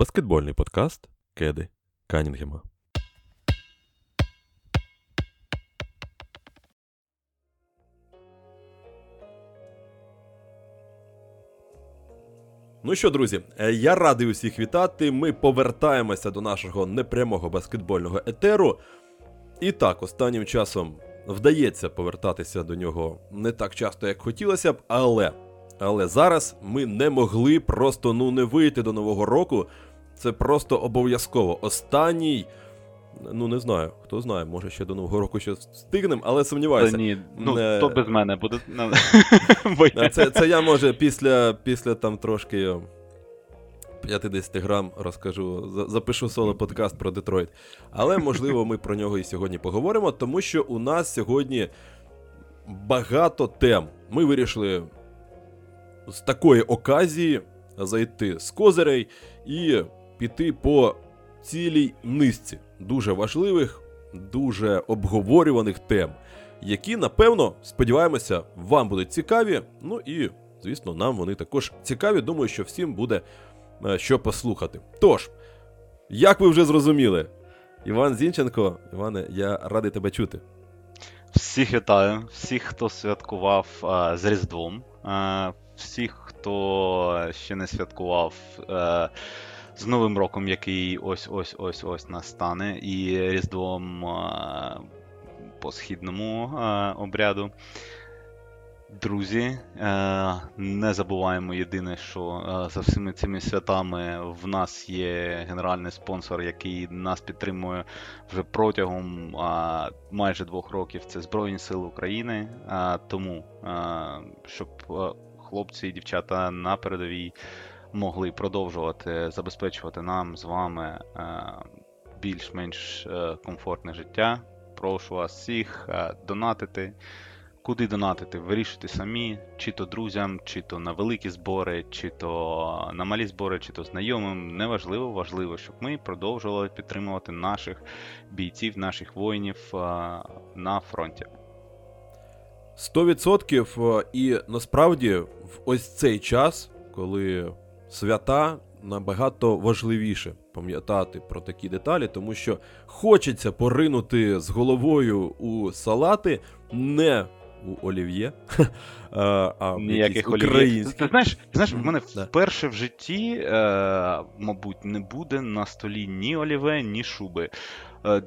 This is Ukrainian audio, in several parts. Баскетбольний подкаст Кеди Каннінгема. Ну що, друзі, я радий усіх вітати. Ми повертаємося до нашого непрямого баскетбольного етеру. І так, останнім часом вдається повертатися до нього не так часто, як хотілося б, але зараз ми не могли просто не вийти до Нового року. Це просто обов'язково. Останній, не знаю, хто знає, може ще до Нового року щось встигнемо, але сумніваюся. Та ні, то без мене буде. Це я, може, після там трошки 50 грам розкажу, запишу соло-подкаст про Детройт. Але, можливо, ми про нього і сьогодні поговоримо, тому що у нас сьогодні багато тем. Ми вирішили з такої оказії зайти з козирей і піти по цілій низці дуже важливих, дуже обговорюваних тем, які, напевно, сподіваємося, вам будуть цікаві. Ну і, звісно, нам вони також цікаві. Думаю, що всім буде що послухати. Тож, як ви вже зрозуміли, Іван Зінченко, Іване, я радий тебе чути. Всіх вітаю, всіх, хто святкував з Різдвом, всіх, хто ще не святкував з Новим роком, який ось-ось-ось-ось настане, і Різдвом по східному обряду. Друзі, не забуваємо єдине, що за всіми цими святами в нас є генеральний спонсор, який нас підтримує вже протягом майже 2 років. Це Збройні Сили України. Тому, щоб хлопці і дівчата на передовій могли продовжувати забезпечувати нам з вами більш-менш комфортне життя, прошу вас всіх донатити. Куди донатити? Вирішуйте самі, чи то друзям, чи то на великі збори, чи то на малі збори, чи то знайомим. Неважливо, важливо, щоб ми продовжували підтримувати наших бійців, наших воїнів на фронті. 100%. І насправді в ось цей час, коли свята, набагато важливіше пам'ятати про такі деталі, тому що хочеться поринути з головою у салати, не у олів'є, а в якісь українські. Ти знаєш, в мене вперше в житті, мабуть, не буде на столі ні олів'є, ні шуби.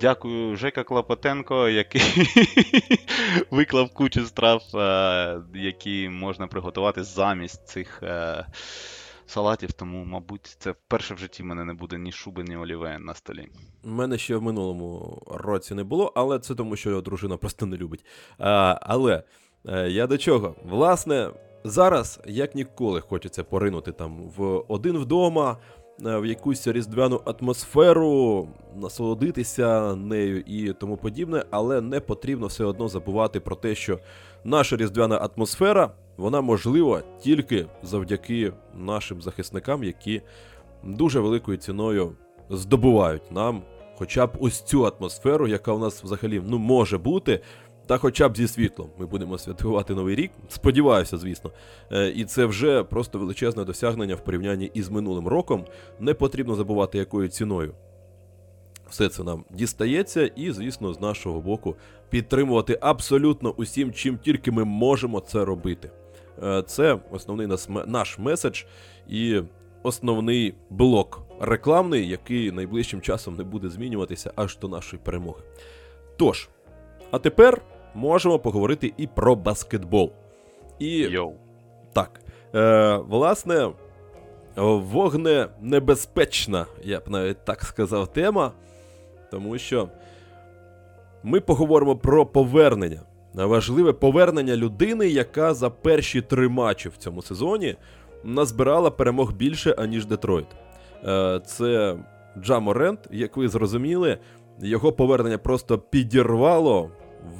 Дякую Жека Клопотенко, який виклав кучу страв, які можна приготувати замість цих салатів, тому, мабуть, це вперше в житті в мене не буде ні шуби, ні олів'є на столі. У мене ще в минулому році не було, але це тому, що його дружина просто не любить. Але я до чого? Власне, зараз, як ніколи, хочеться поринути там в один вдома, в якусь різдвяну атмосферу, насолодитися нею і тому подібне, але не потрібно все одно забувати про те, що наша різдвяна атмосфера, вона можлива тільки завдяки нашим захисникам, які дуже великою ціною здобувають нам хоча б ось цю атмосферу, яка у нас взагалі може бути, та хоча б зі світлом. Ми будемо святкувати Новий рік, сподіваюся, звісно. І це вже просто величезне досягнення в порівнянні із минулим роком. Не потрібно забувати, якою ціною все це нам дістається. І, звісно, з нашого боку підтримувати абсолютно усім, чим тільки ми можемо це робити. Це основний наш меседж і основний блок рекламний, який найближчим часом не буде змінюватися аж до нашої перемоги. Тож, а тепер можемо поговорити і про баскетбол. Так, власне, вогненебезпечна, я б навіть так сказав, тема, тому що ми поговоримо про повернення. Важливе повернення людини, яка за перші 3 матчі в цьому сезоні назбирала перемог більше, аніж Детройт. Це Джа Морант, як ви зрозуміли, його повернення просто підірвало.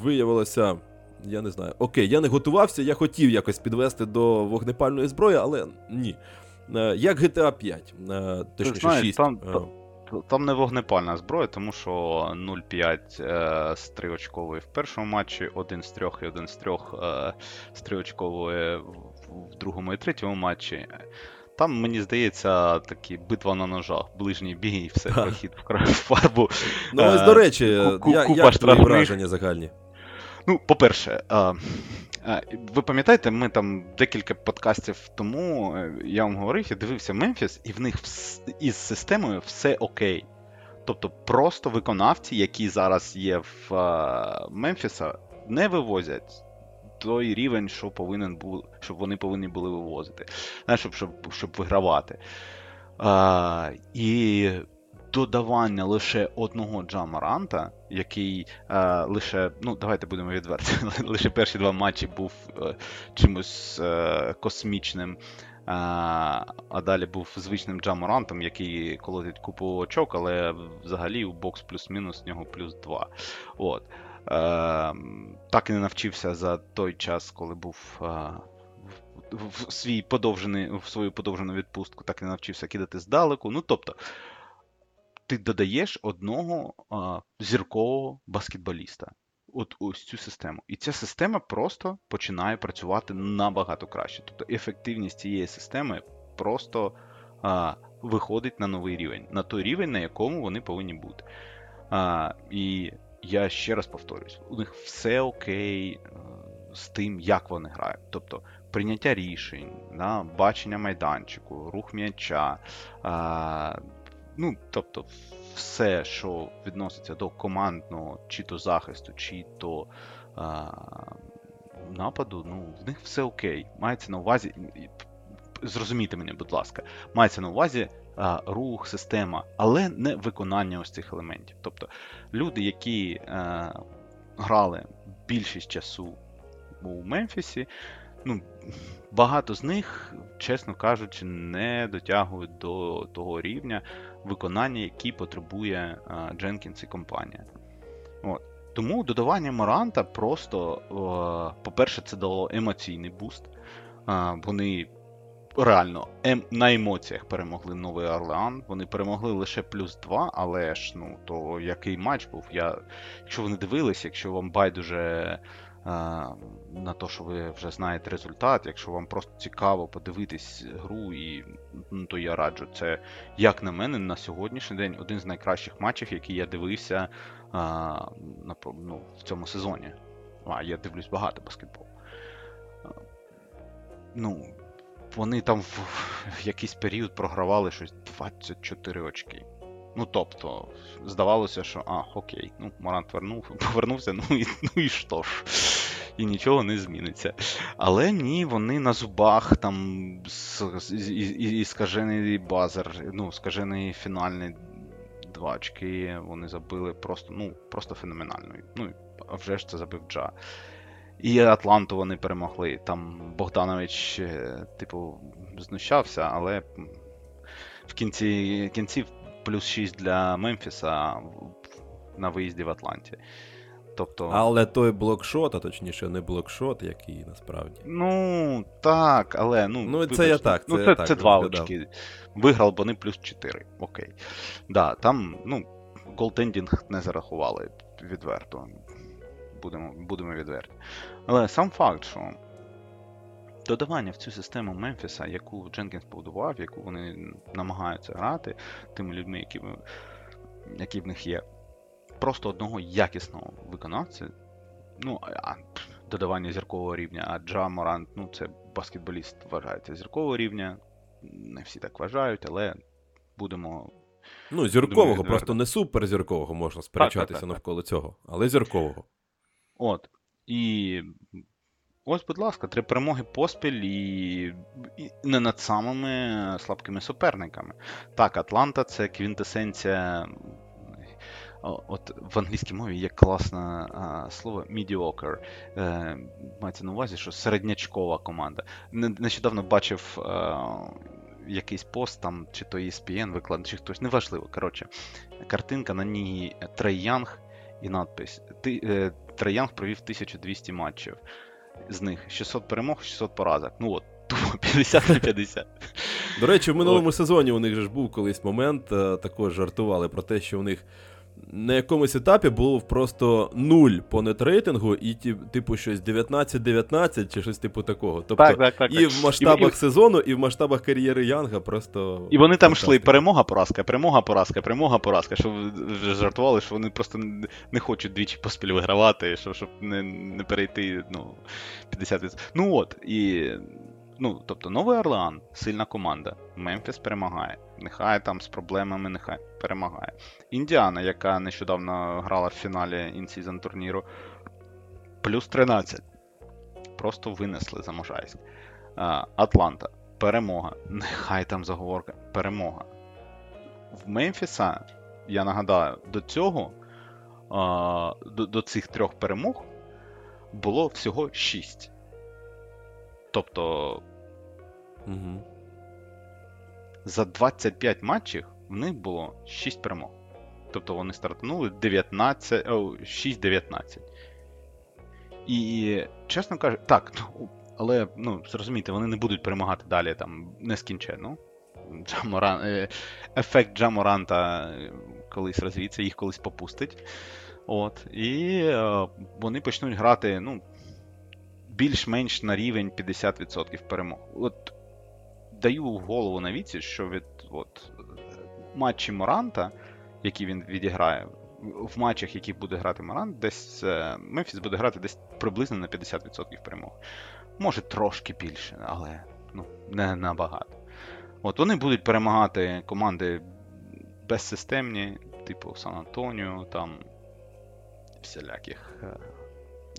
Виявилося, я не знаю, окей, я не готувався, я хотів якось підвести до вогнепальної зброї, але ні. Як GTA 5, точніше 6. Там не вогнепальна зброя, тому що 0,5 з 3-очкової в першому матчі, 1 з 3 і 1 з 3 з 3-очкової в другому і третьому матчі. Там, мені здається, такі битва на ножах, ближній бій і все, прохід в фарбу. Ну, ось, до речі, як твої враження загальні? Ну, по-перше, ви пам'ятаєте, ми там декілька подкастів тому, я вам говорив, я дивився Мемфіс, і в них із системою все окей. Тобто просто виконавці, які зараз є в Мемфіса, не вивозять той рівень, що повинен був, щоб вони повинні були вивозити, щоб вигравати. І додавання лише одного Джа Моранта, який лише, ну давайте будемо відверті, лише перші два матчі був чимось космічним, а далі був звичним Джа Морантом, який колотить купу очок, але взагалі у бокс плюс-мінус, в нього плюс 2. От. Так і не навчився за той час, коли був в свою подовжену відпустку, так і не навчився кидати здалеку. Ну, тобто, ти додаєш одного зіркового баскетболіста. От ось цю систему. І ця система просто починає працювати набагато краще. Тобто ефективність цієї системи просто виходить на новий рівень. На той рівень, на якому вони повинні бути. І я ще раз повторюсь, у них все окей з тим, як вони грають. Тобто прийняття рішень, да, бачення майданчику, рух м'яча, ну, тобто все, що відноситься до командного чи то захисту, чи то нападу, ну, в них все окей. Мається на увазі, зрозумійте мене, будь ласка, мається на увазі рух, система, але не виконання ось цих елементів. Тобто люди, які грали більшість часу у Мемфісі, ну, багато з них, чесно кажучи, не дотягують до того рівня виконання, який потребує Дженкінс і компанія. От. Тому додавання Моранта просто, по-перше, це дало емоційний буст. Вони реально на емоціях перемогли Новий Орлеан. Вони перемогли лише плюс 2, але ж, ну, то який матч був. Якщо ви не дивились, якщо вам байдуже на те, що ви вже знаєте результат, якщо вам просто цікаво подивитись гру, і, ну, то я раджу. Це, як на мене, на сьогоднішній день один з найкращих матчів, який я дивився в цьому сезоні. Я дивлюсь багато баскетболу. Ну, вони там в якийсь період програвали щось 24 очки. Ну, тобто, здавалося, що, окей, ну, Морант повернувся, ну і що ж, і нічого не зміниться. Але ні, вони на зубах, там, і скажений базер, ну, скажений фінальний 2 очки, вони забили просто, ну, просто феноменально. Ну, а вже ж це забив Джа. І Атланту вони перемогли, там Богданович, типу, знущався, але в кінці кінців плюс 6 для Мемфіса на виїзді в Атланті. Тобто... Але той блокшот, а точніше не блокшот, який насправді. Ну, так, але... Ну це я так. Ну, це 2 очки. Виграв, бо не плюс 4. Окей. Да, там, ну, голтендінг не зарахували відверто. Будемо відверті. Але сам факт, що додавання в цю систему Мемфіса, яку Дженкінс побудував, яку вони намагаються грати тими людьми, які в них є, просто одного якісного виконавця, ну, додавання зіркового рівня, а Джа Морант, ну, це баскетболіст вважається зіркового рівня, не всі так вважають, але будемо... Ну, зіркового, просто не суперзіркового, можна сперечатися навколо цього, але зіркового. От, і... Ось, будь ласка, 3 перемоги поспіль і не над самими слабкими суперниками. Так, Атланта – це квінтесенція, от в англійській мові є класне слово «mediocre». Мається на увазі, що середнячкова команда. Нещодавно бачив якийсь пост, там, чи то ESPN викладав, чи хтось, неважливо, коротше. Картинка, на ній Трей Янг і надпис. Трей Янг провів 1200 матчів. З них 600 перемог, 600 поразок. Ну от, тупо 50-50. До речі, в минулому сезоні у них же ж був колись момент, також жартували про те, що у них на якомусь етапі був просто нуль по нетрейтингу і, типу, щось 19-19 чи щось типу такого. Тобто так. І в масштабах сезону, і в масштабах кар'єри Янга просто... І вони там йшли перемога-поразка, перемога-поразка, перемога-поразка, що вже жартували, що вони просто не хочуть двічі поспіль вигравати, щоб не перейти, 50%. Тобто, Новий Орлеан – сильна команда, Мемфіс перемагає, нехай там з проблемами, нехай перемагає. Індіана, яка нещодавно грала в фіналі in-season турніру, плюс 13. Просто винесли за Можайськ. Атланта – перемога, нехай там заговорка, перемога. В Мемфіса, я нагадаю, до цих трьох перемог було всього 6. Тобто, за 25 матчів в них було 6 перемог. Тобто, вони стартанули 6-19. І, чесно кажучи, зрозумійте, вони не будуть перемагати далі там нескінченно. Ефект Джа Моранта колись розвіється, їх колись попустить. І вони почнуть грати, більш-менш на рівень 50% перемог. Даю голову на віці, що від матчі Моранта, які він відіграє, в матчах, які буде грати Морант, десь Мемфіс буде грати десь приблизно на 50% перемог. Може, трошки більше, але не набагато. Вони будуть перемагати команди безсистемні, типу Сан-Антоніо, там всіляких...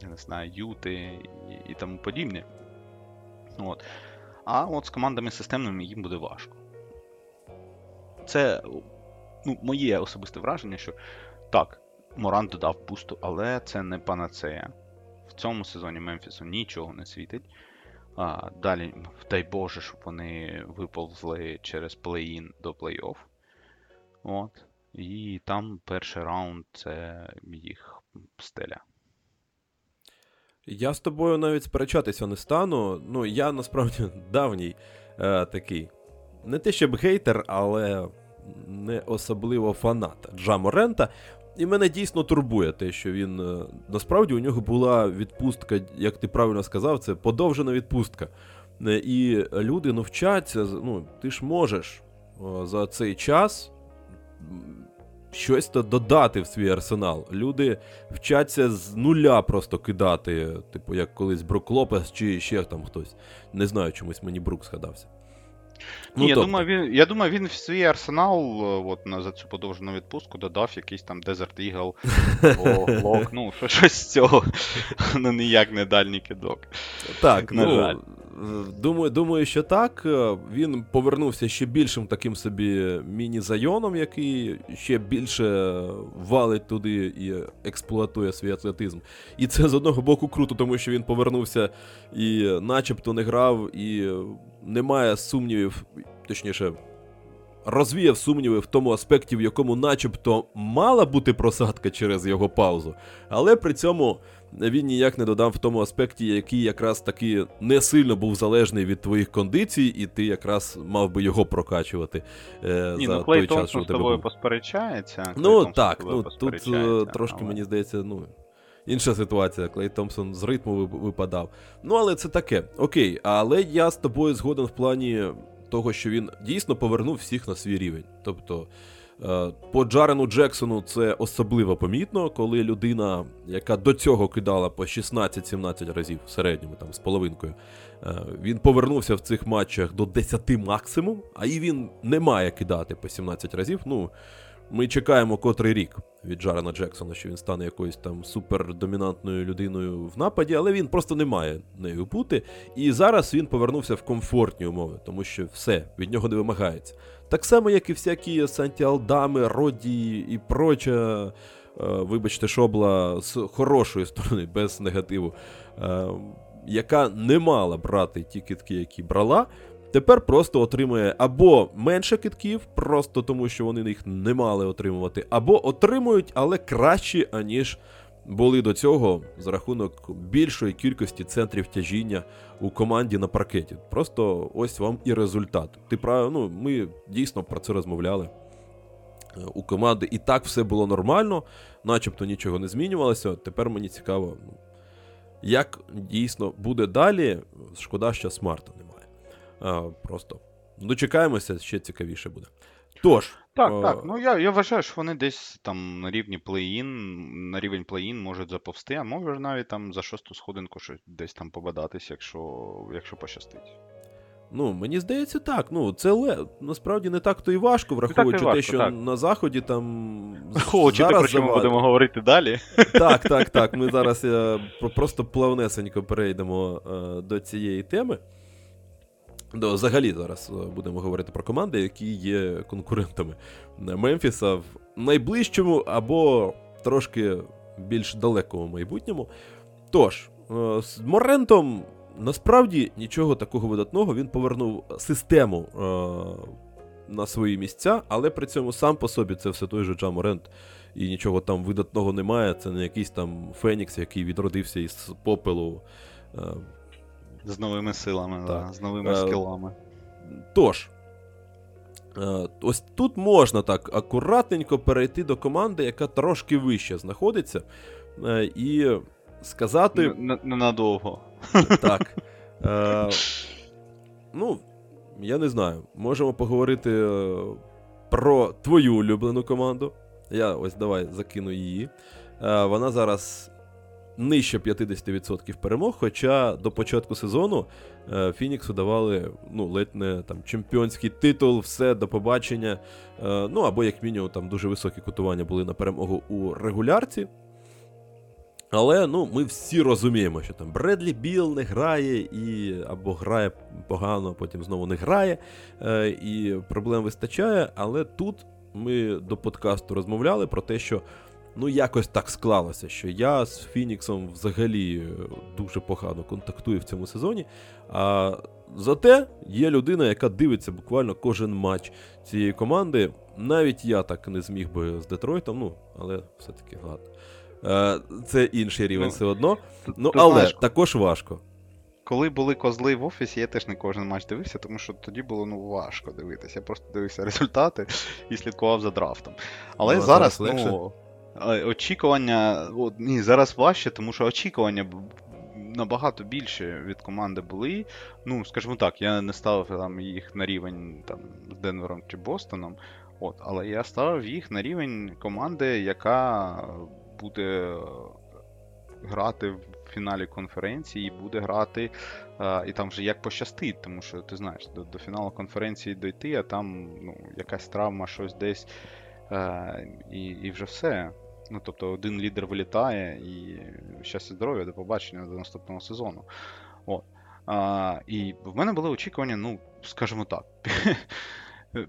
я не знаю, Юти і тому подібне. А з командами системними їм буде важко. Це моє особисте враження, що так, Морант додав бусту, але це не панацея. В цьому сезоні Мемфісу нічого не світить. Далі, дай Боже, щоб вони виповзли через плей-ін до плей-офф. І там перший раунд – це їх стеля. Я з тобою навіть сперечатися не стану. Я, насправді, давній такий, не те щоб гейтер, але не особливо фанат Джа Морента. І мене дійсно турбує те, що він... насправді, у нього була відпустка, як ти правильно сказав, це подовжена відпустка. І люди вчаться, ти ж можеш за цей час... щось додати в свій арсенал. Люди вчаться з нуля просто кидати, типу як колись Брук Лопес чи ще там хтось. Не знаю, чомусь мені Брук згадався. Я думаю, він в свій арсенал за цю подовжену відпустку додав якийсь там Desert Eagle, Glock, щось з цього. Ніяк не дальній кидок. Так, думаю, що так. Він повернувся ще більшим таким собі міні-Зайоном, який ще більше валить туди і експлуатує свій атлетизм. І це з одного боку круто, тому що він повернувся і начебто не грав, і немає сумнівів, точніше, розвіяв сумніви в тому аспекті, в якому начебто мала бути просадка через його паузу, але при цьому він ніяк не додав в тому аспекті, який якраз таки не сильно був залежний від твоїх кондицій, і ти якраз мав би його прокачувати за той час, що у тебе був. Клей Томпсон з тобою посперечається. Трошки мені здається, інша ситуація, Клей Томпсон з ритму випадав. Але це таке, окей, але я з тобою згоден в плані того, що він дійсно повернув всіх на свій рівень. Тобто, по Джарену Джексону це особливо помітно, коли людина, яка до цього кидала по 16-17 разів в середньому, там, з половинкою, він повернувся в цих матчах до 10 максимум, а і він не має кидати по 17 разів. Ми чекаємо котрий рік від Джарена Джексона, що він стане якоюсь там супердомінантною людиною в нападі, але він просто не має нею бути. І зараз він повернувся в комфортні умови, тому що все, від нього не вимагається. Так само, як і всякі Санті Алдами, Роді і проча, вибачте, шобла з хорошої сторони, без негативу, яка не мала брати ті кидки, які брала, тепер просто отримує або менше кидків, просто тому, що вони їх не мали отримувати, або отримують, але краще, аніж були до цього за рахунок більшої кількості центрів тяжіння у команді на паркеті. Просто ось вам і результат. Ми дійсно про це розмовляли у команди і так все було нормально, начебто нічого не змінювалося. Тепер мені цікаво, як дійсно буде далі. Шкода, що Смарта немає. Просто дочекаємося, ще цікавіше буде. Тож. Так. Ну, я вважаю, що вони десь там на рівень плей-ін можуть заповзти, а може навіть там за шосту сходинку десь там побадатись, якщо пощастить. Ну, мені здається, так. Ну, це насправді не так-то і важко, враховуючи те, що на Заході там зараз про що ми будемо говорити далі. Так. Ми зараз просто плавнесенько перейдемо до цієї теми. Взагалі зараз будемо говорити про команди, які є конкурентами Мемфіса в найближчому або трошки більш далекому майбутньому. Тож, з Морентом насправді нічого такого видатного, він повернув систему на свої місця, але при цьому сам по собі це все той же Джа Морант, і нічого там видатного немає, це не якийсь там Фенікс, який відродився із попелу. З новими силами, з новими скілами. Тож, ось тут можна так акуратненько перейти до команди, яка трошки вище знаходиться, і сказати... Ненадовго. Так. Ну, я не знаю. Можемо поговорити про твою улюблену команду. Я ось давай закину її. Вона зараз... нижче 50% перемог, хоча до початку сезону Фініксу давали ледь не там, чемпіонський титул, все, до побачення. Ну, або, як мінімум, там дуже високі котування були на перемогу у регулярці. Але, ми всі розуміємо, що там Бредлі Біл не грає, або грає погано, потім знову не грає, і проблем вистачає. Але тут ми до подкасту розмовляли про те, що якось так склалося, що я з Фініксом взагалі дуже погано контактую в цьому сезоні. А зате є людина, яка дивиться буквально кожен матч цієї команди. Навіть я так не зміг би з Детройтом, але все-таки ладно. Це інший рівень все одно. Але також важко. Коли були козли в офісі, я теж не кожен матч дивився, тому що тоді було важко дивитися. Я просто дивився результати і слідкував за драфтом. Але зараз легше. Очікування, зараз важче, тому що очікування набагато більше від команди були. Скажімо так, я не ставив там їх на рівень з Денвером чи Бостоном, але я ставив їх на рівень команди, яка буде грати в фіналі конференції, і буде грати, і там вже як пощастить, тому що ти знаєш, до фіналу конференції дойти, а там якась травма, щось десь, і вже все. Тобто один лідер вилітає, і щастя, здоров'я, до побачення до наступного сезону. І в мене були очікування, скажімо так,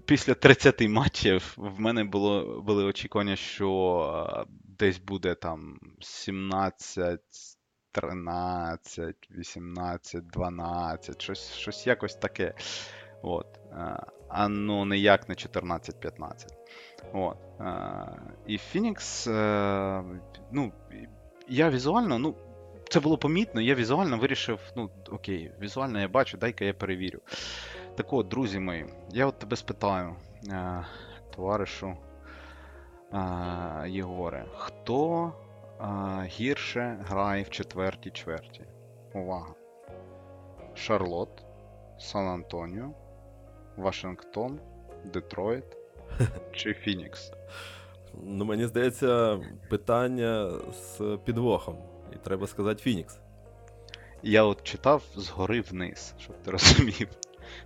після 30 матчів в мене були очікування, що десь буде там 17, 13, 18, 12, щось якось таке. А ніяк не 14-15. І Фінікс, я візуально, це було помітно, я візуально вирішив, окей, візуально я бачу, дай-ка я перевірю. Так от, друзі мої, я от тебе спитаю, товаришу Єгоре, хто гірше грає в четвертій чверті? Увага! Шарлот, Сан-Антоніо, Вашингтон, Детройт чи Фінікс? Мені здається, питання з підвохом. І треба сказати Фінікс. Я от читав згори вниз, щоб ти розумів.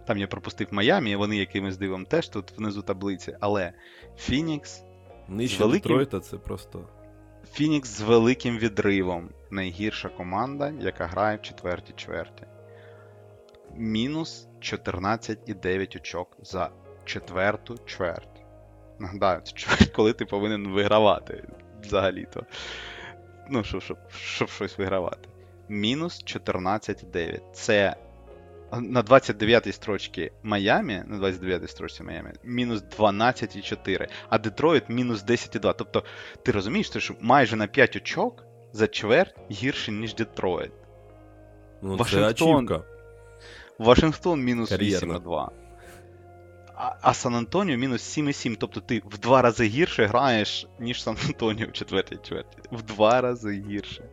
Там я пропустив Майамі, вони якимось дивом теж тут внизу таблиці. Але Фінікс нижче Детройта, це просто... Фінікс з великим відривом. Найгірша команда, яка грає в четвертій чверті. Мінус 14,9 очок за четверту чверть. Нагадаю, це чверть, коли ти повинен вигравати взагалі-то. Щоб щось вигравати. Мінус 14,9. Це на 29-й строчці Майамі, мінус 12,4. А Детройт мінус 10,2. Тобто, ти розумієш, що майже на 5 очок за чверть гірше, ніж Детройт. Це очівка. Вашингтон мінус 8,2. А Сан-Антоніо мінус 7,7. Тобто ти в два рази гірше граєш, ніж Сан-Антоніо в четвертій чверті. В два рази гірше.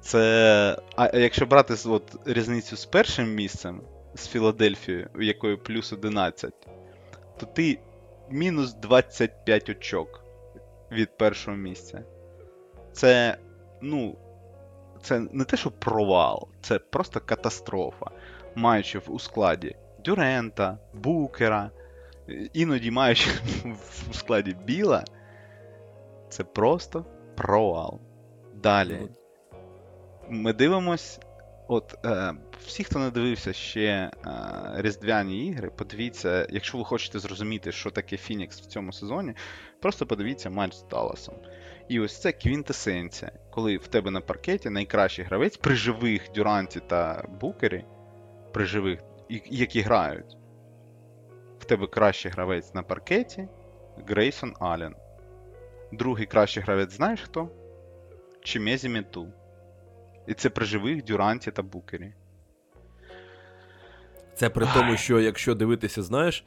Це... А якщо брати от, різницю з першим місцем, з Філадельфією, у якої плюс 11, то ти мінус 25 очок від першого місця. Це, ну, це не те, що провал, це просто катастрофа, маючи у складі Дюрента, Букера, іноді маючи у складі Біла, це просто провал. Далі. Ми дивимось, от, всі, хто не дивився ще різдвяні ігри, подивіться, якщо ви хочете зрозуміти, що таке Фінікс в цьому сезоні, просто подивіться матч з Даласом. І ось це квінтесенція, коли в тебе на паркеті найкращий гравець при живих Дюранті та Букері, при живих, які грають. В тебе кращий гравець на паркеті Грейсон Аллен. Другий кращий гравець, знаєш хто? Чемезі Мету. І це при живих Дюранті та Букері. Це при тому, що якщо дивитися, знаєш,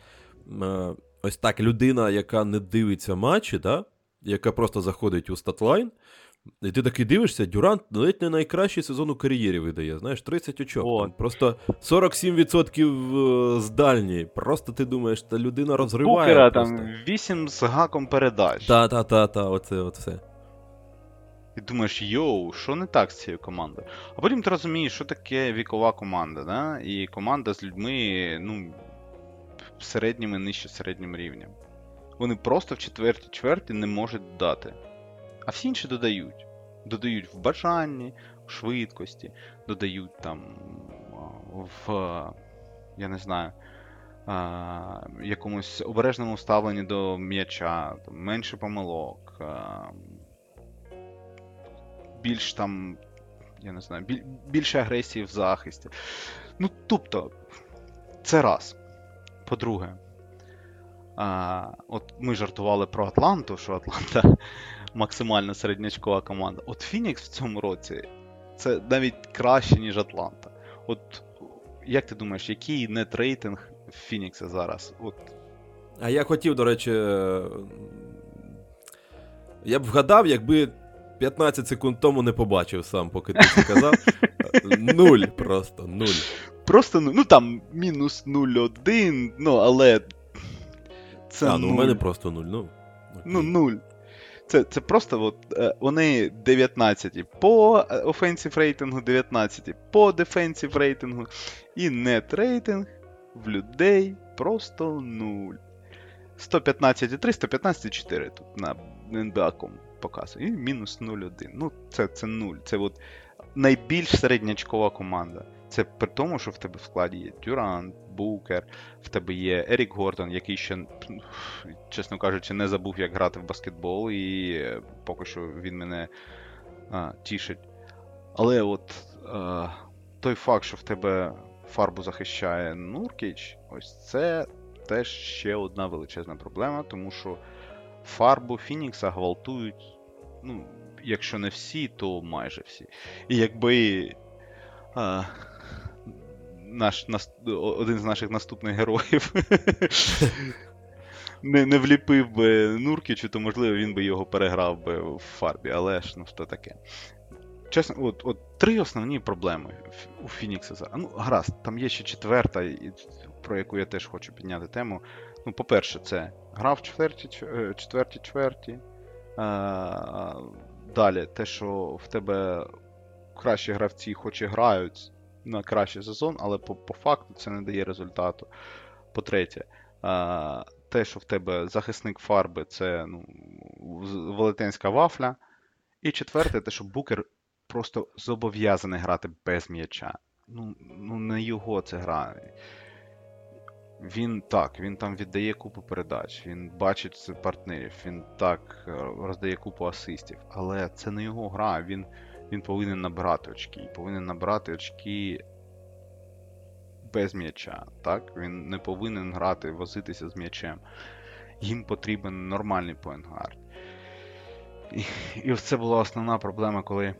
ось так людина, яка не дивиться матчі, да? Яка просто заходить у статлайн, і ти таки дивишся, Дюрант ледь не найкращий сезон у кар'єрі видає, знаєш, 30 очок. Просто 47% здальні. Просто ти думаєш, та людина розриває. Букера просто. Там 8 з гаком передач. Та-та-та, оце от все. І думаєш, йоу, що не так з цією командою? А потім ти розумієш, що таке вікова команда, да? І команда з людьми, ну, середнім і нижче середнім рівнем. Вони просто в четвертій чверті не можуть додати. А всі інші додають. Додають в бажанні, в швидкості, додають там в, я не знаю, якомусь обережному ставленні до м'яча, менше помилок, більш там, я не знаю, більше агресії в захисті. Ну, тобто, це раз. По-друге, от ми жартували про Атланту, що Атланта максимально середнячкова команда. От Фінікс в цьому році, це навіть краще, ніж Атланта. От, як ти думаєш, який нетрейтинг Фінікса зараз? От. А я хотів, до речі, я б вгадав, якби 15 секунд тому не побачив сам, поки ти це казав. Нуль просто, нуль. Просто, ну там, мінус 0,1, ну, але... Це нуль. У мене просто нуль, ну. Ну, нуль. Це просто, от, вони 19-ті по офенсів рейтингу, 19-ті по дефенсів рейтингу, і нет рейтинг в людей просто нуль. 115,3, 115,4 тут на NBA.com показує, і мінус 0,1. Ну, це нуль, це от найбільш середнячкова команда. Це при тому, що в тебе в складі є Дюрант, Букер, в тебе є Ерік Гордон, який ще, чесно кажучи, не забув, як грати в баскетбол, і поки що він мене тішить. Але от той факт, що в тебе фарбу захищає Нуркіч, ось це теж ще одна величезна проблема, тому що фарбу Фінікса гвалтують, ну, якщо не всі, то майже всі. І якби... один з наших наступних героїв не вліпив би Нуркічу, то, можливо, він би його переграв би в фарбі, але ж, ну, що таке. Чесно, от три основні проблеми у Фінікса зараз. Ну, гаразд, там є ще четверта, про яку я теж хочу підняти тему. Ну, по-перше, це гра в четвертій. Далі, те, що в тебе кращі гравці хоч і грають на кращий сезон, але по факту це не дає результату. По-третє, те, що в тебе захисник фарби, це, ну, велетенська вафля. І четверте, те, що Букер просто зобов'язаний грати без м'яча. Ну не його це гра. Він там віддає купу передач, він бачить партнерів, він так роздає купу асистів, але це не його гра, він повинен набрати очки. Повинен набрати очки без м'яча. Так? Він не повинен грати, возитися з м'ячем. Їм потрібен нормальний поінтгард. І ось це була основна проблема, коли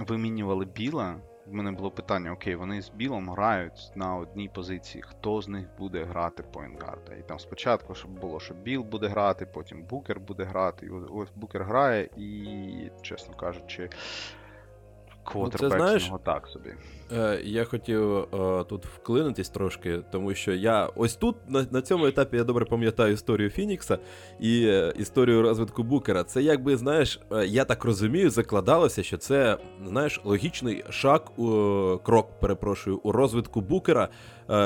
вимінювали Біла в мене було питання, окей, вони з Білом грають на одній позиції, хто з них буде грати поінтгарда? І там спочатку, щоб було, що Біл буде грати, потім Букер буде грати, і ось Букер грає, і, чесно кажучи, квотербек його так собі. Я хотів тут вклинитись трошки, тому що я ось тут, на цьому етапі, я добре пам'ятаю історію Фінікса і історію розвитку Букера. Це якби, знаєш, я так розумію, закладалося, що це, знаєш, логічний крок у розвитку Букера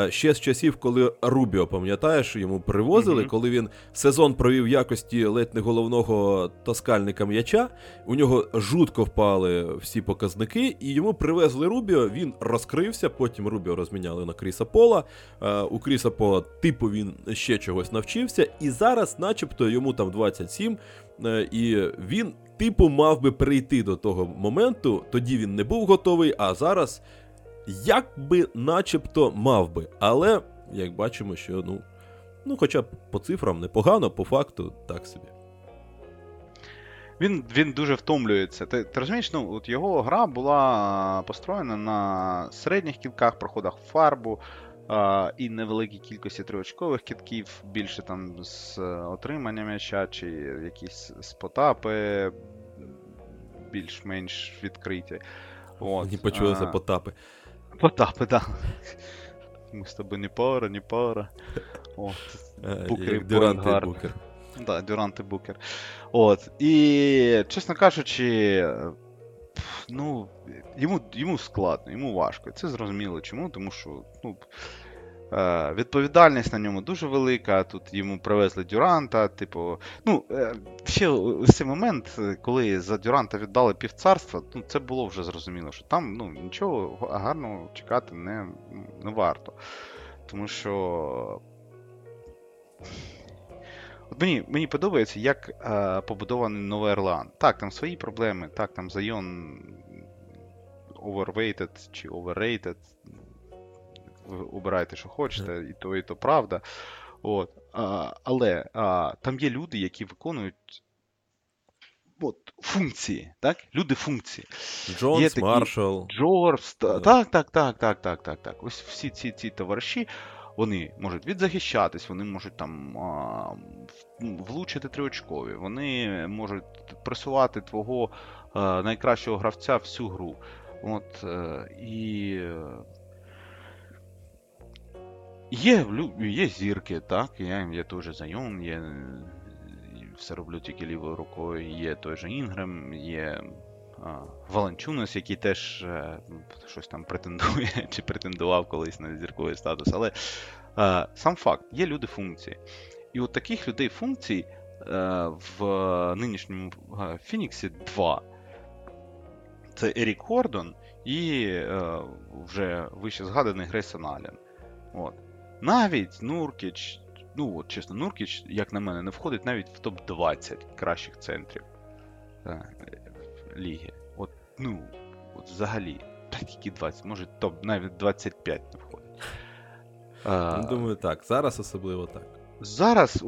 ще з часів, коли Рубіо, пам'ятаєш, йому привозили, коли він сезон провів якості ледь не головного таскальника м'яча, у нього жутко впали всі показники, і йому привезли Рубіо, він розкрився, потім Рубіо розміняли на Кріса Пола, у Кріса Пола типу він ще чогось навчився, і зараз начебто йому там 27, і він типу мав би прийти до того моменту, тоді він не був готовий, а зараз якби начебто мав би, але як бачимо, що ну хоча б по цифрам непогано, по факту так собі. Він дуже втомлюється. Ти розумієш, от його гра була построєна на середніх кидках, проходах в фарбу і невеликій кількості триочкових кидків, більше там з отримання м'яча чи якісь спотапи більш-менш відкриті. Мені почулися потапи. Потапи, так. Да. Ми з тобою не пара. Букер, Дюрант і Букер. Так, Дюрант і Букер. І, чесно кажучи, йому складно, йому важко. Це зрозуміло чому, тому що відповідальність на ньому дуже велика. Тут йому привезли Дюранта, ще ось цей момент, коли за Дюранта віддали півцарства, це було вже зрозуміло, що там нічого гарного чекати не варто. Тому що от мені подобається, як побудований Новий Орлеан. Так, там свої проблеми, так, там Зайон overweighted чи overrated. Ви обирайте, що хочете, і то правда. Але там є люди, які виконують функції, так? Люди-функції. Джонс, Маршалл. Джордж, так. Ось всі ці товариші, вони можуть відзахищатись, вони можуть там влучити триочкові, вони можуть пресувати твого найкращого гравця всю гру. Є зірки, так, є той же Зайон, є все роблю тільки лівою рукою, є той же Інгрем, є Валенчунас, який теж щось там претендує, чи претендував колись на зірковий статус, але сам факт, є люди функції. І от таких людей функцій в нинішньому Фініксі два. Це Ерік Хордон і вже вище згаданий Грейсон Аллен. Навіть Нуркіч, чесно, Нуркіч, як на мене, не входить навіть в топ-20 кращих центрів ліги. Взагалі, тільки 20, може топ, навіть 25 не входить. Думаю, так. Зараз особливо так. Зараз,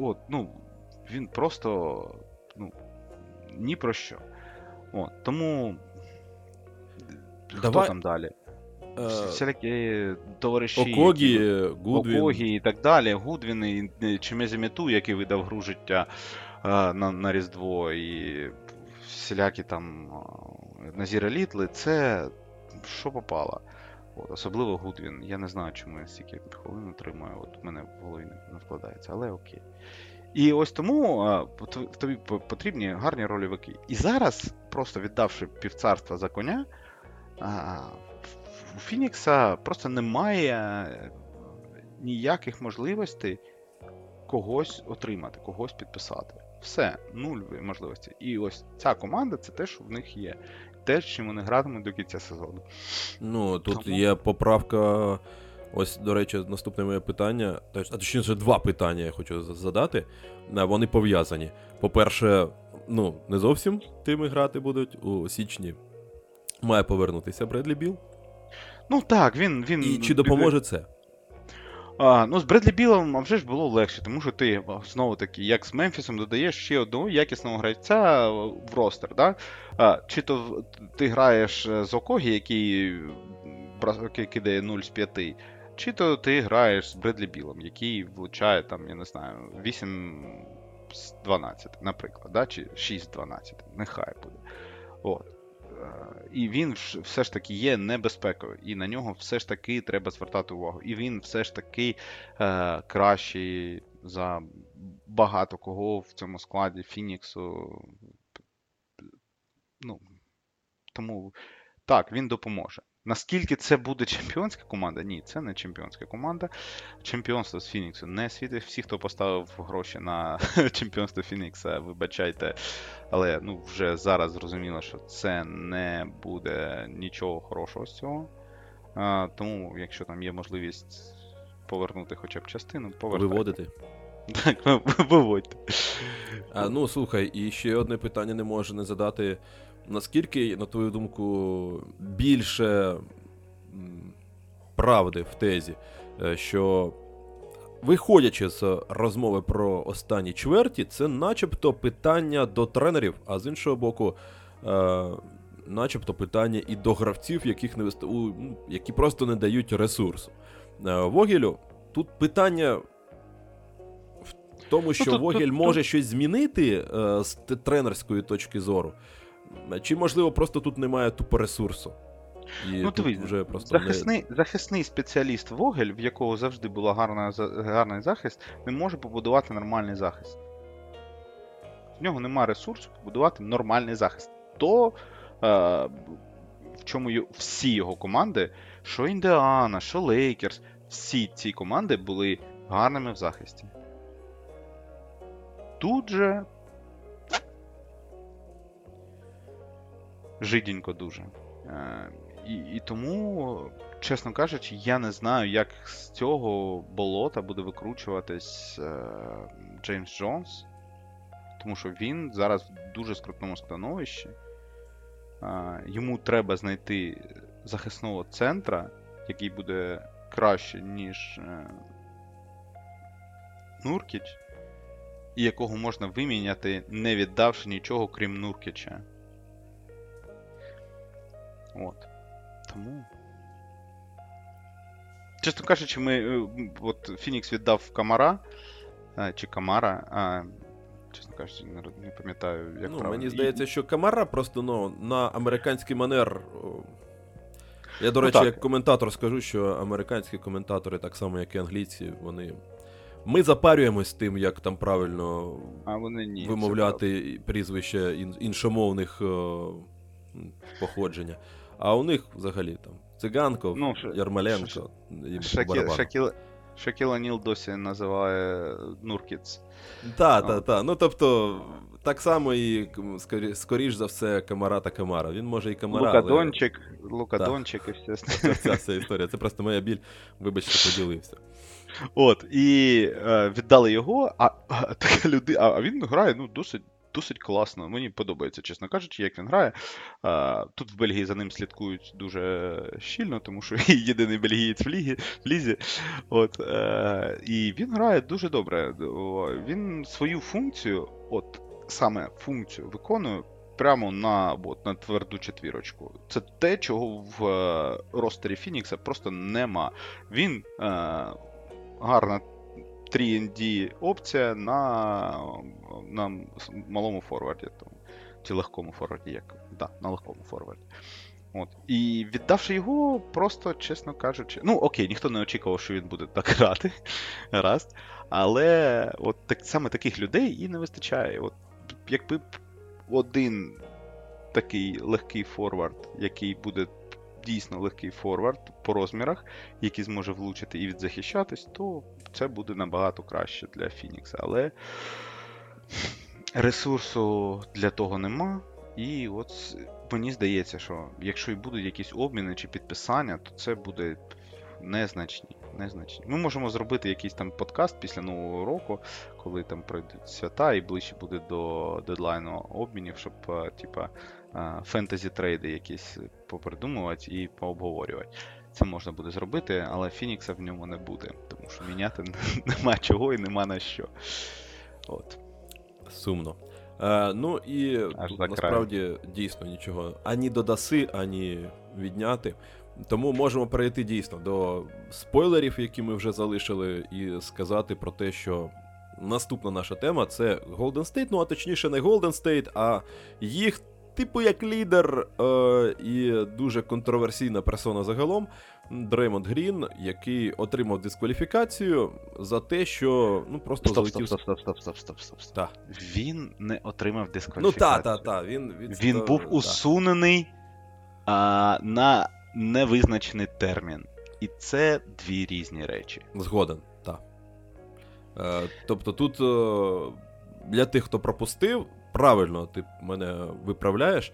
він просто, ні про що. Тому, хто там далі? Всякі товариші Окогі і так далі, Гудвін і Чемезіміту, який видав гру життя на Різдво, і всілякі там Назіра Літли, це що попало. Особливо Гудвін. Я не знаю, чому я стільки хвилин отримаю, в мене в голові не вкладається, але окей. І ось тому тобі потрібні гарні рольовики. І зараз, просто віддавши півцарства за коня, у Фінікса просто немає ніяких можливостей когось отримати, когось підписати. Все, нульові можливості. І ось ця команда, це те, що в них є. Те, з чим вони гратимуть до кінця сезону. Тут є поправка. Ось, до речі, наступне моє питання. Точніше, два питання я хочу задати. Вони пов'язані. По-перше, не зовсім тими грати будуть. У січні має повернутися Бредлі Біл. Так, він... І чи допоможе це? Ну, з Бредлі Білом, а вже ж було легше, тому що ти, знову-таки, як з Мемфісом, додаєш ще одного якісного гравця в ростер, да? Чи то ти граєш з Окогі, який кидає 0 з 5, чи то ти граєш з Бредлі Білом, який влучає, там, я не знаю, 8 з 12, наприклад, да? Чи 6 з 12, нехай буде. От. І він все ж таки є небезпекою, і на нього все ж таки треба звертати увагу. І він все ж таки кращий за багато кого в цьому складі Фініксу. Ну, тому так, він допоможе. Наскільки це буде чемпіонська команда? Ні, це не чемпіонська команда. Чемпіонство з Фініксу не світить. Всі, хто поставив гроші на чемпіонство Фінікса, вибачайте. Але ну, вже зараз зрозуміло, що це не буде нічого хорошого з цього. Тому, якщо там є можливість повернути хоча б частину, повертайте. Виводити. Так, виводьте. Ну, слухай, і ще одне питання не можу не задати. Наскільки, на твою думку, більше правди в тезі, що, виходячи з розмови про останні чверті, це начебто питання до тренерів, а з іншого боку, начебто питання і до гравців, яких не які просто не дають ресурсу. Вогелю, тут питання... в тому, що Вогель може щось змінити з тренерської точки зору, чи, можливо, просто тут немає тупо ресурсу? І ну, дивись, вже просто захисний спеціаліст Вогель, в якого завжди був гарний захист, не може побудувати нормальний захист. В нього немає ресурсу побудувати нормальний захист. То, в чому всі його команди, що Індіана, що Лейкерс, всі ці команди були гарними в захисті. Тут же... жиденько дуже. І тому, чесно кажучи, я не знаю, як з цього болота буде викручуватись Джеймс Джонс. Тому що він зараз в дуже скрутному становищі. Йому треба знайти захисного центра, який буде краще, ніж Нуркіч, і якого можна виміняти, не віддавши нічого, крім Нуркіча. От. Тому... чесно кажучи, Фінікс віддав Камара, чи Камара, чесно кажучи, не пам'ятаю, як правильно. Мені здається, що Камара просто на американський манер... Я, до речі, як коментатор скажу, що американські коментатори, так само, як і англійці, вони... Ми запарюємось з тим, як там правильно вимовляти прізвища іншомовних походження. А у них взагалі там Циганков, Ярмаленко і Барабанов. Шакіл О'Ніл досі називає Нуркіц. Так. Ну, тобто, так само і, скоріш за все, Камара та Камара. Він може і Камара, Лукадончик і все. Ця вся історія. Це просто моя біль. Вибачте, поділився. От, і віддали його, така людина, а він грає досить класно, мені подобається, чесно кажучи, як він грає. Тут в Бельгії за ним слідкують дуже щільно, тому що єдиний бельгієць в лізі. От, і він грає дуже добре, він свою функцію, от саме функцію виконує прямо на тверду четвірочку. Це те, чого в ростері Фінікса просто нема. Він... гарна 3&D опція на малому форварді, чи легкому форварді, на легкому форварді. От. І віддавши його, просто, чесно кажучи, ніхто не очікував, що він буде так грати, але от саме таких людей і не вистачає. От, якби один такий легкий форвард, який буде дійсно легкий форвард по розмірах, який зможе влучити і відзахищатись, то це буде набагато краще для Фінікса. Але ресурсу для того нема. І от мені здається, що якщо і будуть якісь обміни чи підписання, то це буде незначні. Ми можемо зробити якийсь там подкаст після Нового року, коли там пройдуть свята і ближче буде до дедлайну обмінів, щоб фентезі-трейди якісь попридумувати і пообговорювати. Це можна буде зробити, але Фінікса в ньому не буде, тому що міняти нема чого і нема на що. От. Сумно. Ну і тут, насправді дійсно нічого ані додаси, ані відняти. Тому можемо перейти дійсно до спойлерів, які ми вже залишили, і сказати про те, що наступна наша тема – це Golden State, ну а точніше не Golden State, а їх типу як лідер і дуже контроверсійна персона загалом Дреймонд Грін, який отримав дискваліфікацію за те, що ну просто залетів... Стоп. Він не отримав дискваліфікацію. Ну та, він був усунений на невизначений термін. І це дві різні речі. Згоден, так. Тобто тут для тих, хто пропустив, правильно, ти мене виправляєш,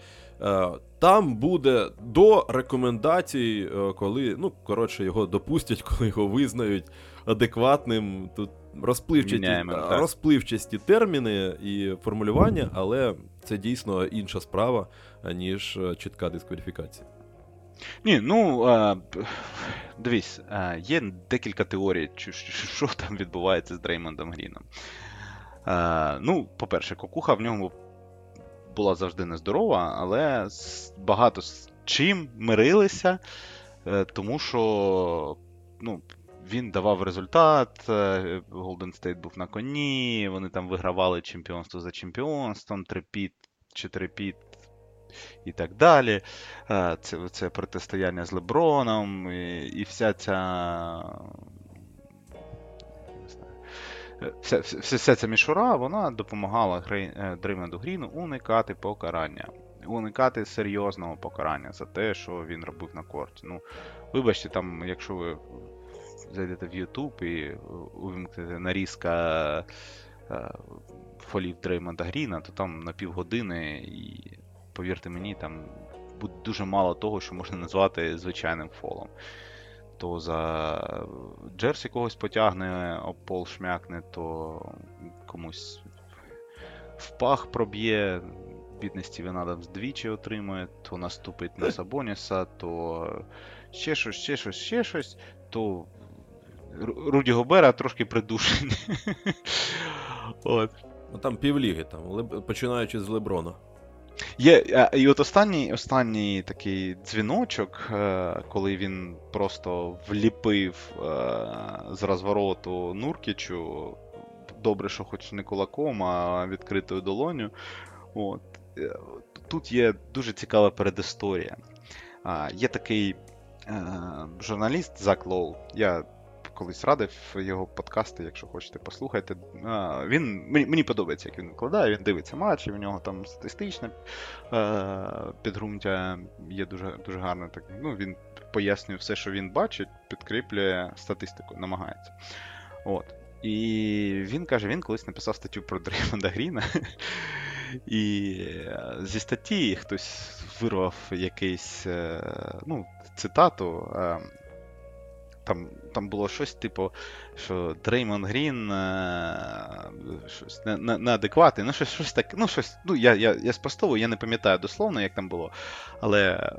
там буде до рекомендацій, коли, ну, коротше, його допустять, коли його визнають адекватним, тут розпливчасті терміни і формулювання, але це дійсно інша справа, ніж чітка дискваліфікація. Ні, ну, дивись, є декілька теорій, що там відбувається з Дреймондом Гріном. Ну, по-перше, кукуха в ньому була завжди нездорова, але багато з чим мирилися, тому що ну, він давав результат, Golden State був на коні, вони там вигравали чемпіонство за чемпіонством, трипіт, чотирипіт і так далі. Це протистояння з Леброном і вся ця... Вся ця мішура, вона допомагала Дреймонду Гріну уникати покарання. Уникати серйозного покарання за те, що він робив на корті. Ну, вибачте, там, якщо ви зайдете в YouTube і увімкнете нарізка фолів Дреймонда Гріна, то там на півгодини, і, повірте мені, там буде дуже мало того, що можна назвати звичайним фолом. То за джерсі когось потягне, об пол шмякне, то комусь в пах проб'є, бідний Стівен Адамс двічі отримує, то наступить на Сабоніса, то ще щось, то Руді Гобера трошки придушений. От. Там півліги, там, починаючи з Леброна. Є, і от останній такий дзвіночок, коли він просто вліпив з розвороту Нуркічу, добре, що хоч не кулаком, а відкритою долоню. От. Тут є дуже цікава передісторія. Є такий журналіст Зак Лоу, я колись радив його подкасти, якщо хочете, послухайте. Він, мені подобається, як він викладає, він дивиться матчі, в нього там статистичне підґрунтя є дуже, дуже гарне. Так, ну, він пояснює все, що він бачить, підкріплює статистику, намагається. От. І він каже, він колись написав статтю про Дреймонда Гріна, і зі статті хтось вирвав якийсь цитату, Там було щось типу, що Дреймонд Грін щось неадекватний, щось таке, я спростовую, я не пам'ятаю дословно, як там було, але,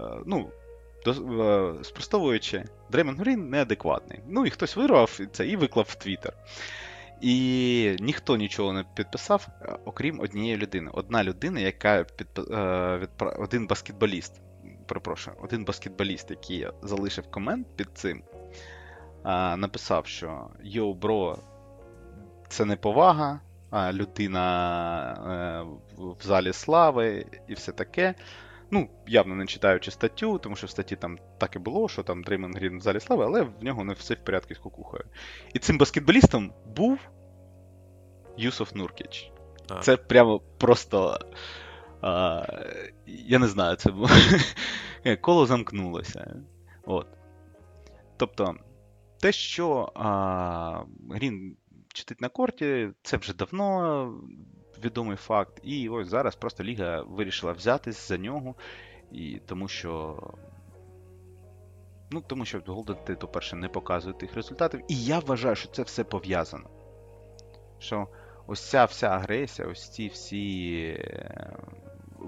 спростовуючи, Дреймонд Грін неадекватний. Ну, і хтось вирвав це і виклав в Твіттер. І ніхто нічого не підписав, окрім однієї людини. Одна людина, яка один баскетболіст, який залишив комент під цим, написав, що йоу, бро, це не повага, людина в залі слави і все таке. Ну, явно не читаючи статтю, тому що в статті там так і було, що там Дреймонд Грін в залі слави, але в нього не все в порядку з кукухою. І цим баскетболістом був Юсуф Нуркіч. Це прямо просто... я не знаю, це було... коло замкнулося. От. Тобто, те, що Грін читить на корті, це вже давно відомий факт. І ось зараз просто ліга вирішила взятись за нього, і тому що... тому що Golden State, по-перше, не показує тих результатів. І я вважаю, що це все пов'язано. Що ось ця вся агресія, ось ці всі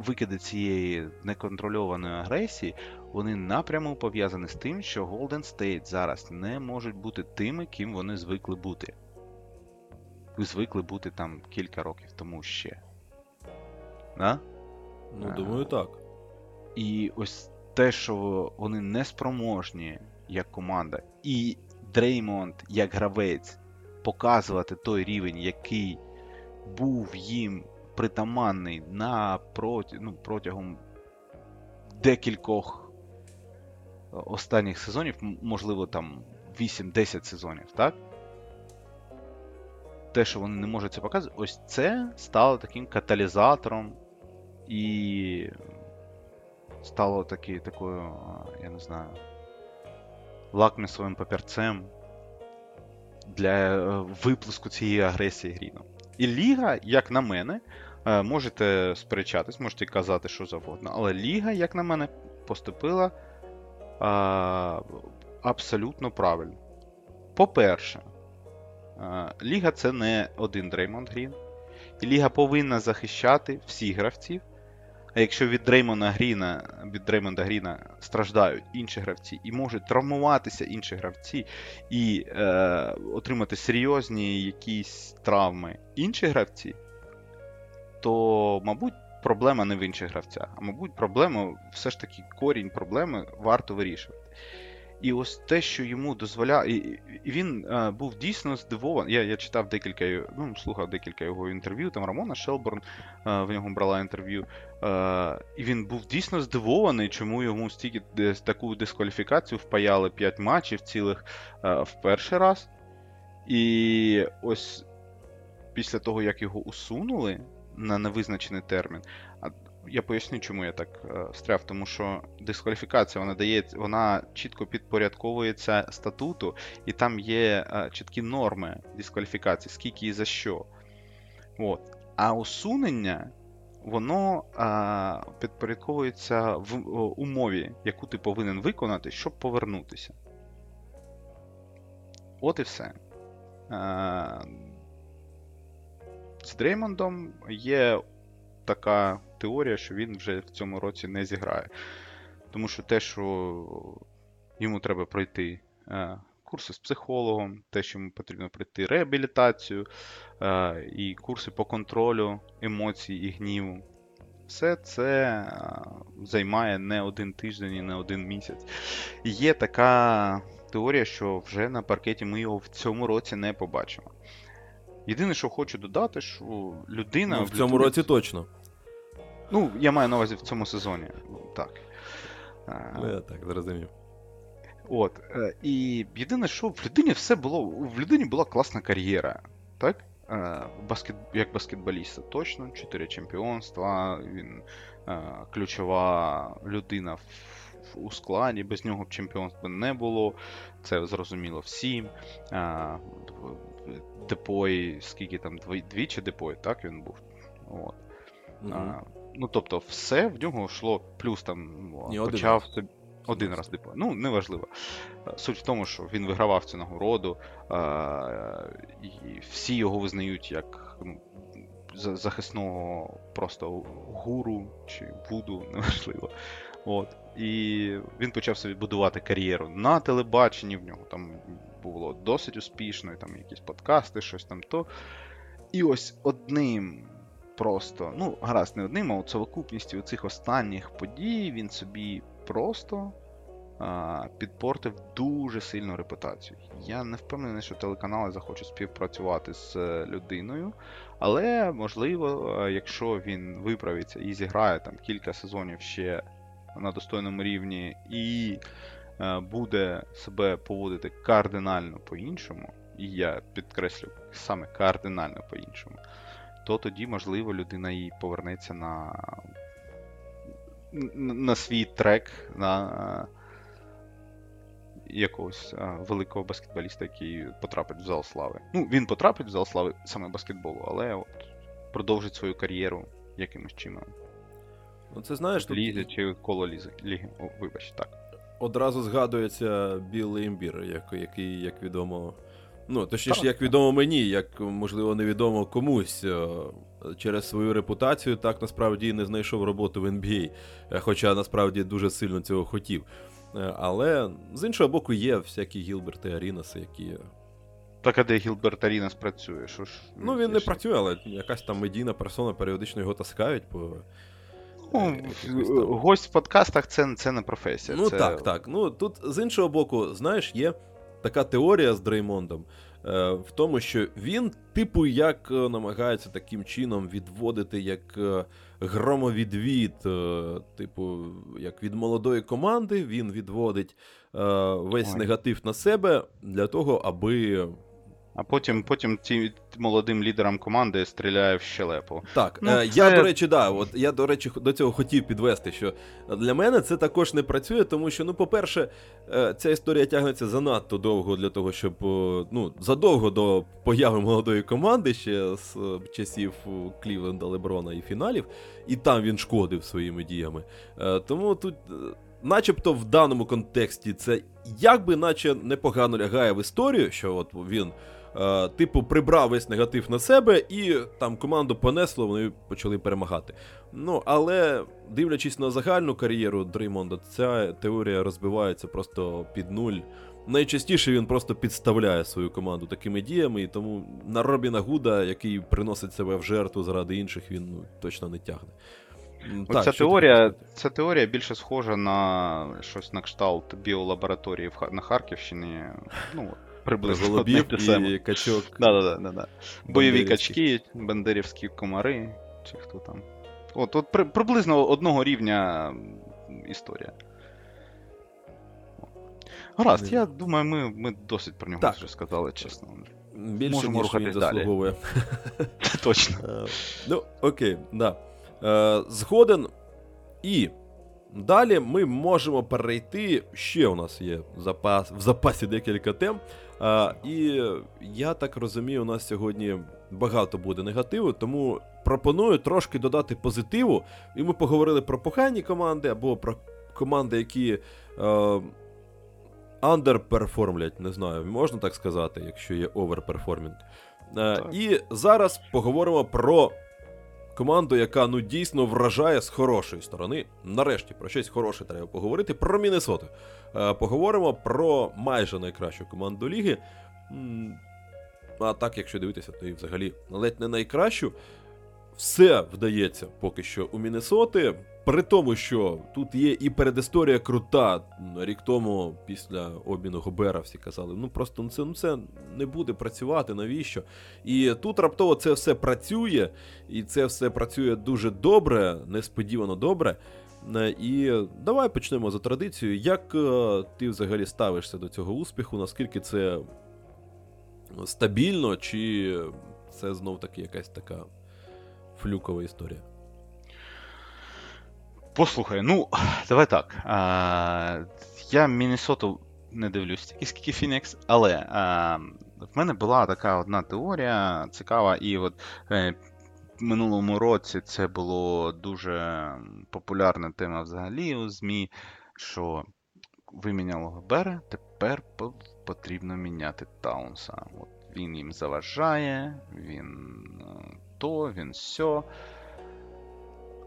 викиди цієї неконтрольованої агресії, вони напряму пов'язані з тим, що Golden State зараз не можуть бути тими, ким вони звикли бути. Ви звикли бути там кілька років тому ще. Да? Ну, думаю, так. І ось те, що вони неспроможні як команда, і Дреймонд як гравець показувати той рівень, який був їм притаманний протягом декількох останніх сезонів, можливо, там 8-10 сезонів, так? Те, що вони не можуть це показувати, ось це стало таким каталізатором і стало такою, я не знаю, лакмісовим папірцем для виплеску цієї агресії Гріну. І Ліга, як на мене, можете сперечатись, можете казати, що завгодно, але Ліга, як на мене, поступила абсолютно правильно. По-перше, Ліга – це не один Дреймонд Грін. І Ліга повинна захищати всіх гравців. А якщо від Дреймонда Гріна страждають інші гравці і можуть травмуватися інші гравці і отримати серйозні якісь травми інші гравці, то, мабуть, проблема не в інших гравцях, а, мабуть, проблема, все ж таки, корінь проблеми варто вирішувати. І ось те, що йому дозволяє... І він був дійсно здивований. Я читав слухав декілька його інтерв'ю, там Рамона Шелборн в нього брала інтерв'ю. І він був дійсно здивований, чому йому стільки таку дискваліфікацію впаяли 5 матчів цілих в перший раз. І ось після того, як його усунули на невизначений термін, я поясню, чому я так встряв, тому що дискваліфікація, вона чітко підпорядковується статуту, і там є чіткі норми дискваліфікації, скільки і за що. От. А усунення, воно підпорядковується в умові, яку ти повинен виконати, щоб повернутися. От і все. З Дреймондом є така теорія, що він вже в цьому році не зіграє. Тому що те, що йому треба пройти курси з психологом, те, що йому потрібно пройти реабілітацію і курси по контролю емоцій і гніву, все це займає не один тиждень і не один місяць. І є така теорія, що вже на паркеті ми його в цьому році не побачимо. Єдине, що хочу додати, що людина... Ну, в цьому році точно. Ну, я маю на увазі в цьому сезоні. Так. Ну, я так зрозумів. От. І єдине, що в людині все було... В людині була класна кар'єра. Так? Як баскетболіста точно. 4 чемпіонства. Він ключова людина у складі. Без нього чемпіонства не було. Це зрозуміло всім. Депой, скільки там, двічі депой, так, він був. От. Mm-hmm. Тобто, все в нього йшло, плюс там почав один раз депой. Ну, неважливо. Суть в тому, що він вигравав цю нагороду, і всі його визнають як захисного просто гуру чи вуду, неважливо. От. І він почав собі будувати кар'єру на телебаченні, в нього там було досить успішно, і там якісь подкасти, щось там то. І ось одним просто, гаразд, не одним, а у совокупністю цих останніх подій він собі просто підпортив дуже сильну репутацію. Я не впевнений, що телеканали захочуть співпрацювати з людиною, але, можливо, якщо він виправиться і зіграє там кілька сезонів ще на достойному рівні і буде себе поводити кардинально по-іншому, і я підкреслю, саме кардинально по-іншому, то тоді, можливо, людина і повернеться на свій трек, на якогось великого баскетболіста, який потрапить в зал слави. Він потрапить в зал слави саме баскетболу, але от продовжить свою кар'єру якимось чином. Це, знаєш, тут... Лізі чи коло ліги. Вибач, так. Одразу згадується білий імбір, який, як відомо... Ну, точніше, як відомо мені, як, можливо, невідомо комусь, через свою репутацію так насправді не знайшов роботу в NBA, хоча насправді дуже сильно цього хотів. Але з іншого боку є всякі Гілберти Арінаси, які... Так, а де Гілберт Арінас працює? Що ж? Ну, він не працює, але якась там медійна персона періодично його таскають по... Ну, гость в подкастах це не професія. Ну, це... так. Ну, тут, з іншого боку, знаєш, є така теорія з Дреймондом в тому, що він, типу, як намагається таким чином відводити як громовідвід, типу, як від молодої команди, він відводить весь негатив на себе для того, аби... А потім ті молодим лідерам команди стріляє в щелепу. Так, ну, я, до речі, я, до речі, до цього хотів підвести, що для мене це також не працює, тому що, ну, по-перше, ця історія тягнеться занадто довго для того, щоб, ну, задовго до появи молодої команди ще з часів Клівленда, Леброна і фіналів, і там він шкодив своїми діями. Тому тут... Начебто в даному контексті це якби наче непогано лягає в історію, що от він типу прибрав весь негатив на себе і там команду понесло, вони почали перемагати. Ну, але дивлячись на загальну кар'єру Дреймонда, ця теорія розбивається просто під нуль. Найчастіше він просто підставляє свою команду такими діями, і тому на Робіна Гуда, який приносить себе в жертву заради інших, він точно не тягне. Так, ця теорія більше схожа на щось на кшталт біолабораторії на Харківщині. Ну, приблизно голубів і качок. Да. Бойові качки, бандерівські комари, чи хто там. От приблизно одного рівня історія. Гаразд, я думаю, ми досить про нього вже сказали, чесно. Більше, можемо рухатись далі. Точно. Ну, окей, да. Згоден. І далі ми можемо перейти, ще у нас є в запасі декілька тем, і я так розумію, у нас сьогодні багато буде негативу, тому пропоную трошки додати позитиву, і ми поговорили про погані команди, або про команди, які андерперформлять, не знаю, можна так сказати, якщо є оверперформінг. І зараз поговоримо про команду, яка, ну, дійсно вражає з хорошої сторони. Нарешті, про щось хороше треба поговорити. Про Міннесоту. Поговоримо про майже найкращу команду ліги. А так, якщо дивитися, то і взагалі ледь не найкращу. Все вдається поки що у Міннесоти. При тому, що тут є і передісторія крута. Рік тому після обміну Гобера всі казали, ну просто це не буде працювати, навіщо? І тут раптово це все працює, і це все працює дуже добре, несподівано добре. І давай почнемо за традицією. Як ти взагалі ставишся до цього успіху? Наскільки це стабільно, чи це знов-таки якась така флюкова історія? Послухай, ну, давай так. Я Міннесоту не дивлюсь стільки, скільки Фінікс, але в мене була така одна теорія цікава, і от в минулому році це було дуже популярна тема взагалі у ЗМІ, що виміняло Гобера, тепер потрібно міняти Таунса. От він їм заважає, він сьо.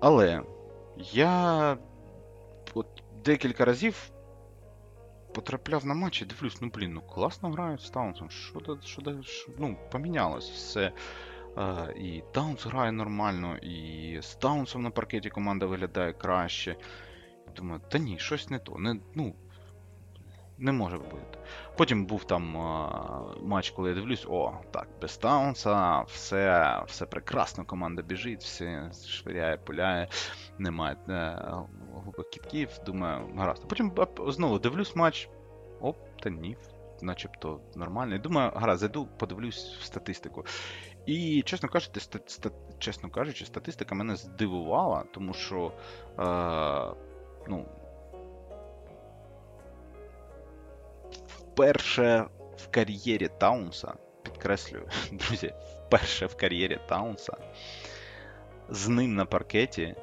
Але я от декілька разів потрапляв на матчі, дивлюсь, ну класно грають з Таунсом, що помінялось все. І Таунс грає нормально, і з Таунсом на паркеті команда виглядає краще. Думаю, та ні, щось не то, не може бути. Потім був там матч, коли я дивлюсь, без Таунса, все прекрасно, команда біжить, все швиряє, пуляє, немає глупих кітків, думаю, гаразд. Потім знову дивлюсь матч, та ні, начебто нормально. І думаю, гаразд, зайду, подивлюсь в статистику. І, чесно кажучи, статистика мене здивувала, тому що, вперше в кар'єрі Таунса, підкреслюю, друзі, вперше в кар'єрі Таунса з ним на паркеті,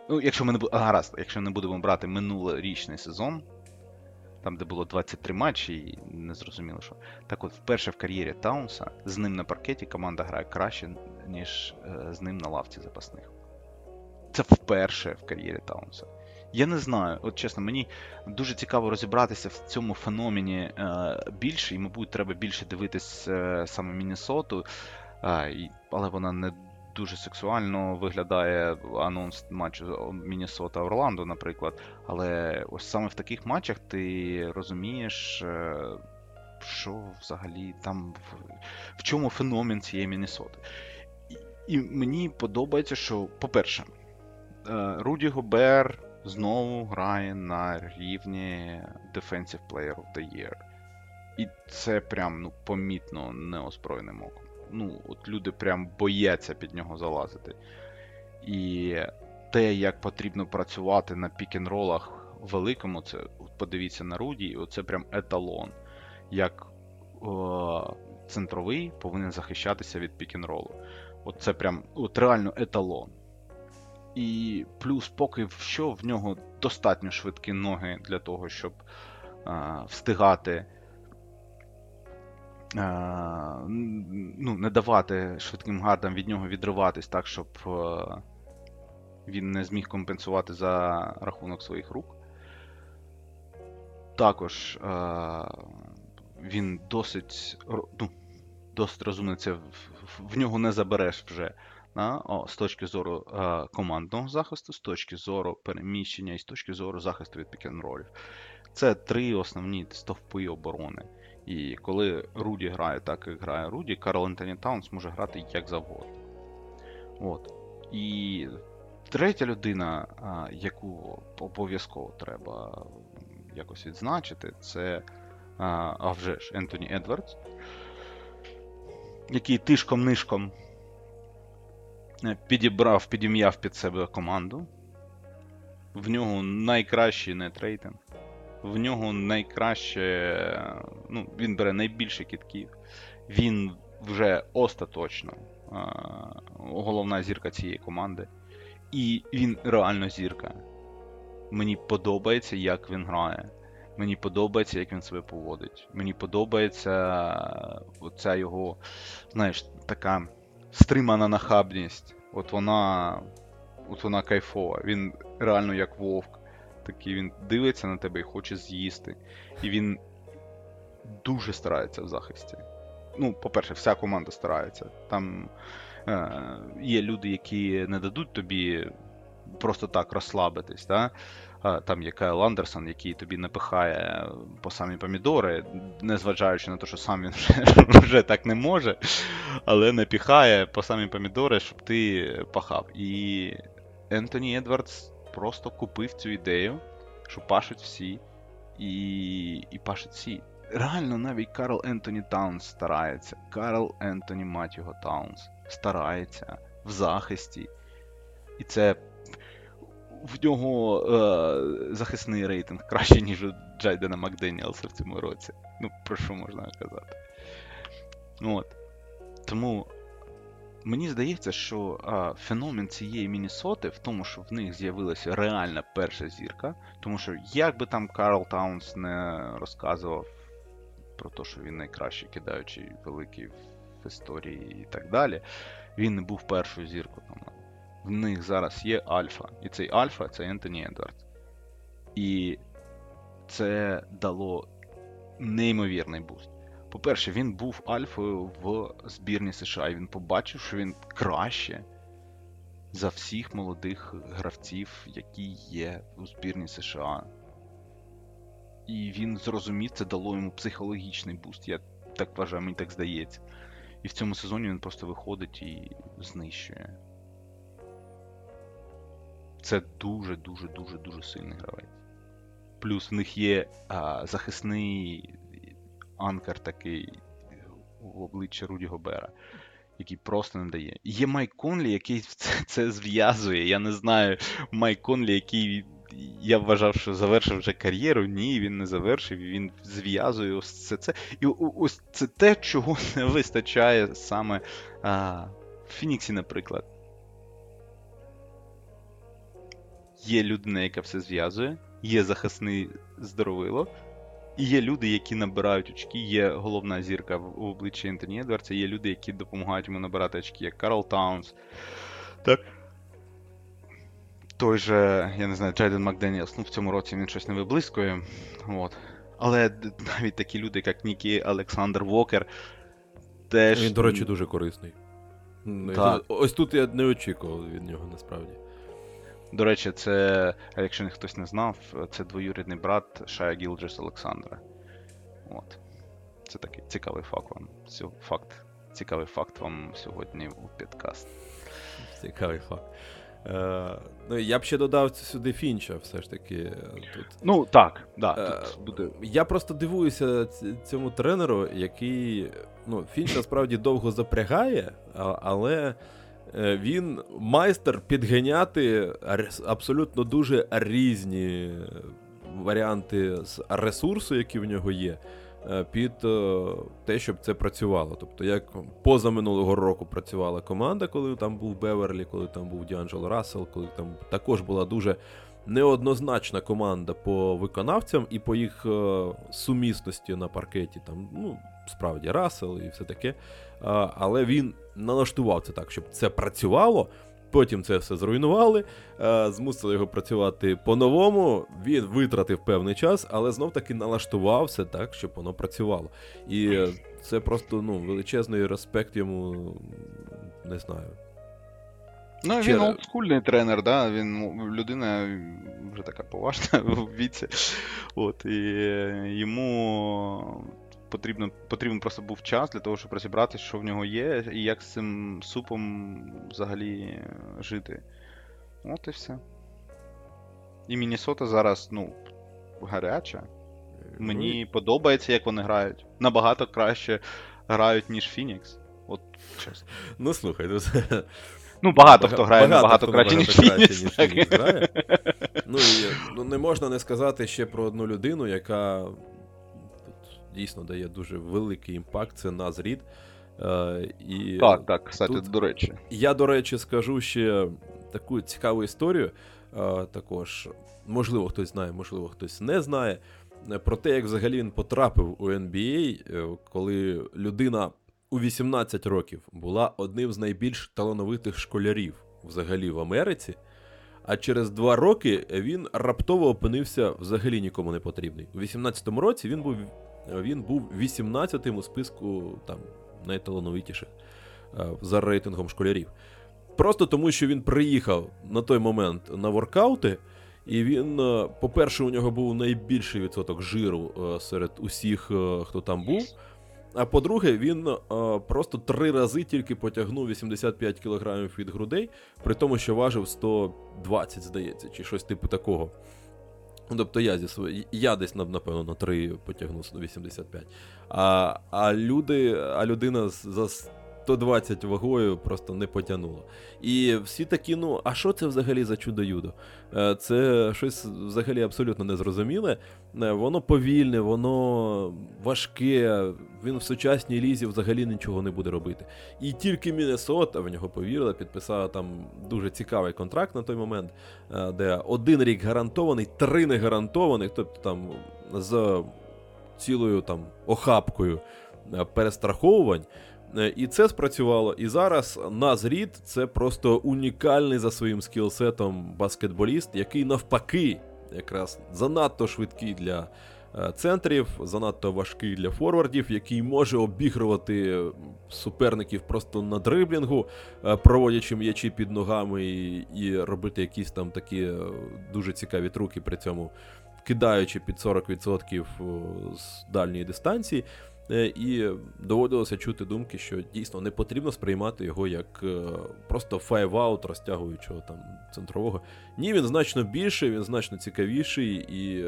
якщо не будемо брати минулорічний сезон, там де було 23 матчі і не зрозуміло що. Так от, вперше в кар'єрі Таунса з ним на паркеті команда грає краще, ніж з ним на лавці запасних. Це вперше в кар'єрі Таунса. Я не знаю, от чесно, мені дуже цікаво розібратися в цьому феномені більше, і, мабуть, треба більше дивитись саме Міннесоту, але вона не дуже сексуально виглядає, анонс матчу Міннесота-Орландо, наприклад, але ось саме в таких матчах ти розумієш, що взагалі там, в чому феномен цієї Міннесоти. І мені подобається, що, по-перше, Руді Гобер знову грає на рівні Defensive Player of the Year. І це прям, ну, помітно неозброєним оком. Ну, от люди прям бояться під нього залазити. І те, як потрібно працювати на пік-н-ролах великому, це, подивіться на Руді, і оце прям еталон. Як центровий повинен захищатися від пік-н-ролу. От це прям, от реально еталон. І плюс поки що в нього достатньо швидкі ноги для того, щоб встигати, ну, не давати швидким гардам від нього відриватись так, щоб він не зміг компенсувати за рахунок своїх рук. Також він досить, ну, досить розумний, це в нього не забереш вже. З точки зору командного захисту, з точки зору переміщення і з точки зору захисту від пік-н-ролів. Це три основні стовпи оборони. І коли Руді грає так, як грає Руді, Карл Ентоні Таунс може грати як завгодно. От. І третя людина, яку обов'язково треба якось відзначити, це, а вже ж, Ентоні Едвардс, який тишком-нишком підім'яв під себе команду. В нього найкращий нетрейтинг. В нього найкраще, ну, він бере найбільше кидків. Він вже остаточно головна зірка цієї команди. І він реально зірка. Мені подобається, як він грає. Мені подобається, як він себе поводить. Мені подобається оця його, знаєш, така стримана нахабність, от вона кайфова. Він реально як вовк, такий він дивиться на тебе і хоче з'їсти. І він дуже старається в захисті. Ну, по-перше, вся команда старається. Там є люди, які не дадуть тобі просто так розслабитись, да? Там є Кайл Андерсон, який тобі напихає по самі помідори, незважаючи на те, що сам він вже так не може, але напихає по самі помідори, щоб ти пахав. І Ентоні Едвардс просто купив цю ідею, що пашуть всі, і пашуть всі. Реально навіть Карл Ентоні Таунс старається. Карл Ентоні, мать його, Таунс старається в захисті. І це... В нього захисний рейтинг краще, ніж у Джайдена Макденіелса в цьому році. Ну, про що можна казати. От. Тому мені здається, що феномен цієї Міннесоти в тому, що в них з'явилася реальна перша зірка. Тому що як би там Карл Таунс не розказував про те, що він найкращий кидаючий великий в історії і так далі, він не був першою зіркою. В них зараз є альфа. І цей альфа – це Ентоні Едвардс. І це дало неймовірний буст. По-перше, він був альфою в збірні США. І він побачив, що він краще за всіх молодих гравців, які є у збірні США. І він зрозумів, це дало йому психологічний буст. Я так вважаю, мені так здається. І в цьому сезоні він просто виходить і знищує. Це дуже-дуже-дуже-дуже сильний гравець. Плюс в них є захисний анкер такий в обличчя Руді Гобера, який просто не дає. Є Майк Конлі, який це зв'язує. Я не знаю, Майк Конлі, який, я вважав, що завершив вже кар'єру. Ні, він не завершив, він зв'язує ось це. І ось це те, чого не вистачає саме в Фініксі, наприклад. Є людина, яка все зв'язує, є захисний здоровило, І є люди, які набирають очки, є головна зірка в обличчі Ентоні Едвардса, є люди, які допомагають йому набирати очки, як Карл Таунс, так. Той же, я не знаю, Джайден Макденіелс, ну в цьому році він щось не виблискує, от. Але навіть такі люди, як Нікі Олександр Вокер, теж... Він, до речі, дуже корисний. Так. Ось тут я не очікував від нього, насправді. До речі, це, якщо хтось не знав, це двоюрідний брат Шая Гілджес Олександра. От. Це такий цікавий факт вам. Цікавий факт вам сьогодні у підкаст. Цікавий факт. Ну, я б ще додав сюди Фінча, все ж таки. Тут. Ну, так. Да, тут буде. Я просто дивуюся цьому тренеру, який... Ну, Фінч, насправді, довго запрягає, але він майстер підганяти абсолютно дуже різні варіанти ресурсу, які в нього є, під те, щоб це працювало. Тобто, як позаминулого року працювала команда, коли там був Беверлі, коли там був Д'Анджело Рассел, коли там також була дуже неоднозначна команда по виконавцям і по їх сумісності на паркеті. Там, ну, справді, Рассел і все таке. Але він налаштував це так, щоб це працювало. Потім це все зруйнували, змусили його працювати по-новому, він витратив певний час, але знов-таки налаштував все так, щоб воно працювало. І це просто, ну, величезний респект йому, не знаю. Ну, він олдскульний тренер, да? Він людина вже така поважна в віці. От, і йому... Потрібен просто був час для того, щоб розібратися, що в нього є, і як з цим супом взагалі жити. От і все. І Міннесота зараз, ну, гаряча. Мені подобається, як вони грають. Набагато краще грають, ніж Фінікс. От, чесно. Ну, слухай, ну... Ну, багато хто грає набагато краще, ніж Фінікс грає. Ну, не можна не сказати ще про одну людину, яка... дійсно дає дуже великий імпакт, це Наз Рід. І так, так, кстати, тут, до речі. Я, до речі, скажу ще таку цікаву історію, також, можливо, хтось знає, можливо, хтось не знає, про те, як взагалі він потрапив у NBA, коли людина у 18 років була одним з найбільш талановитих школярів взагалі в Америці, а через 2 роки він раптово опинився взагалі нікому не потрібний. У 18-му році він був 18-тим у списку там найталановитіших за рейтингом школярів. Просто тому, що він приїхав на той момент на воркаути, і він, по-перше, у нього був найбільший відсоток жиру серед усіх, хто там був. А по-друге, він просто 3 рази тільки потягнув 85 кілограмів від грудей, при тому, що важив 120, здається, чи щось типу такого. Тобто я десь, напевно, на 3 потягнувся до 85. А людина за 120 вагою просто не потягнула. І всі такі, ну, а що це взагалі за чудо-юдо? Це щось взагалі абсолютно незрозуміле. Воно повільне, воно важке, він в сучасній лізі взагалі нічого не буде робити. І тільки Міннесота в нього повірила, підписала там дуже цікавий контракт на той момент, де 1 рік гарантований, 3 не гарантованих, тобто там з цілою там охапкою перестраховувань. І це спрацювало. І зараз Наз Рід – це просто унікальний за своїм скілсетом баскетболіст, який навпаки якраз занадто швидкий для центрів, занадто важкий для форвардів, який може обігрувати суперників просто на дриблінгу, проводячи м'ячі під ногами і робити якісь там такі дуже цікаві трюки при цьому, кидаючи під 40% з дальньої дистанції. І доводилося чути думки, що дійсно не потрібно сприймати його як просто файв-аут розтягуючого там центрового. Ні, він значно більший, він значно цікавіший, і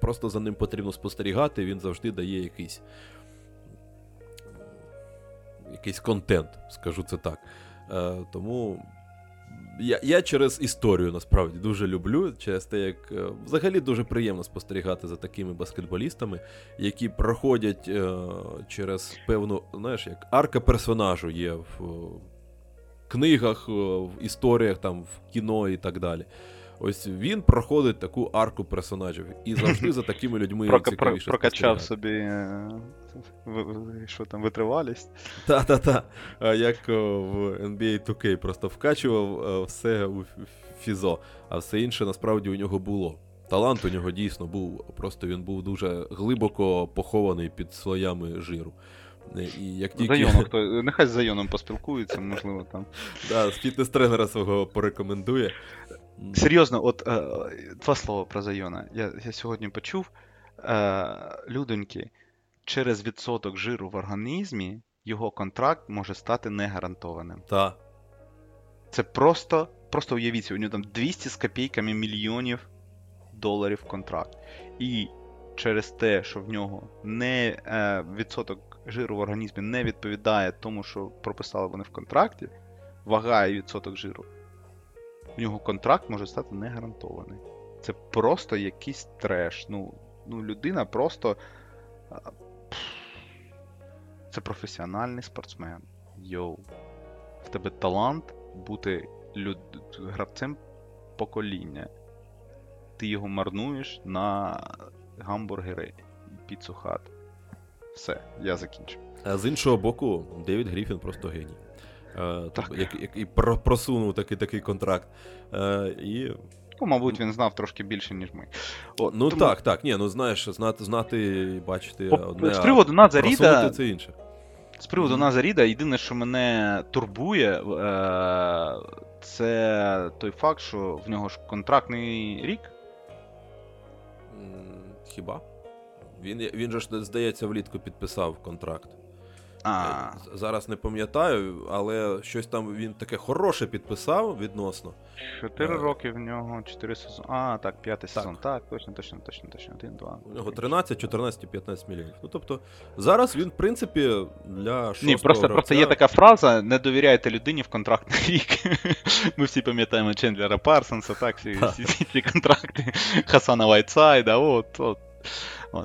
просто за ним потрібно спостерігати, він завжди дає якийсь контент, скажу це так. Тому я через історію, насправді, дуже люблю, через те, як взагалі дуже приємно спостерігати за такими баскетболістами, які проходять через певну, знаєш, як арка персонажу є в книгах, в історіях, там, в кіно і так далі. Ось він проходить таку арку персонажів. І завжди за такими людьми цікавіше. Прокачав собі, що там, витривалість. Та-та-та. Як в NBA 2K просто вкачував все у фізо, а все інше насправді у нього було. Талант у нього дійсно був, просто він був дуже глибоко похований під слоями жиру. І як тільки... Нехай з Зайоном поспілкується, можливо, там. Так, фітнес-тренера свого порекомендує. Серйозно, от два слова про Зайона. Я сьогодні почув, людоньки, через відсоток жиру в організмі його контракт може стати негарантованим. Так. Це просто уявіться, у нього там 200 з копійками мільйонів доларів контракт. І через те, що в нього не відсоток жиру в організмі не відповідає тому, що прописали вони в контракті, вага і відсоток жиру, в нього контракт може стати не гарантований. Це просто якийсь треш. Ну людина просто... Це професіональний спортсмен. Йоу. В тебе талант бути гравцем покоління. Ти його марнуєш на гамбургери і піцу хат. Все, я закінчу. А з іншого боку, Девід Гріфін просто геній. Який просунув такий контракт. Мабуть, він знав трошки більше, ніж ми. Тому... так. Ні, знати і бачити одне, а просунути це інше. З приводу Назаріда, єдине, що мене турбує, це той факт, що в нього ж контрактний рік. Хіба? Він же ж, здається, влітку підписав контракт. Зараз не пам'ятаю, але щось там він таке хороше підписав відносно. 4 роки в нього, 4 сезони. Так, 5 сезон. Так, точно. 1, 2. У нього 13, 14, 15 мільйонів. Тобто, зараз він, в принципі, для 6-го Ні, просто є така фраза, не довіряйте людині в контрактний рік. Ми всі пам'ятаємо Чендлера Парсонса, так, всі ці контракти Хасана Вайтсайда, от.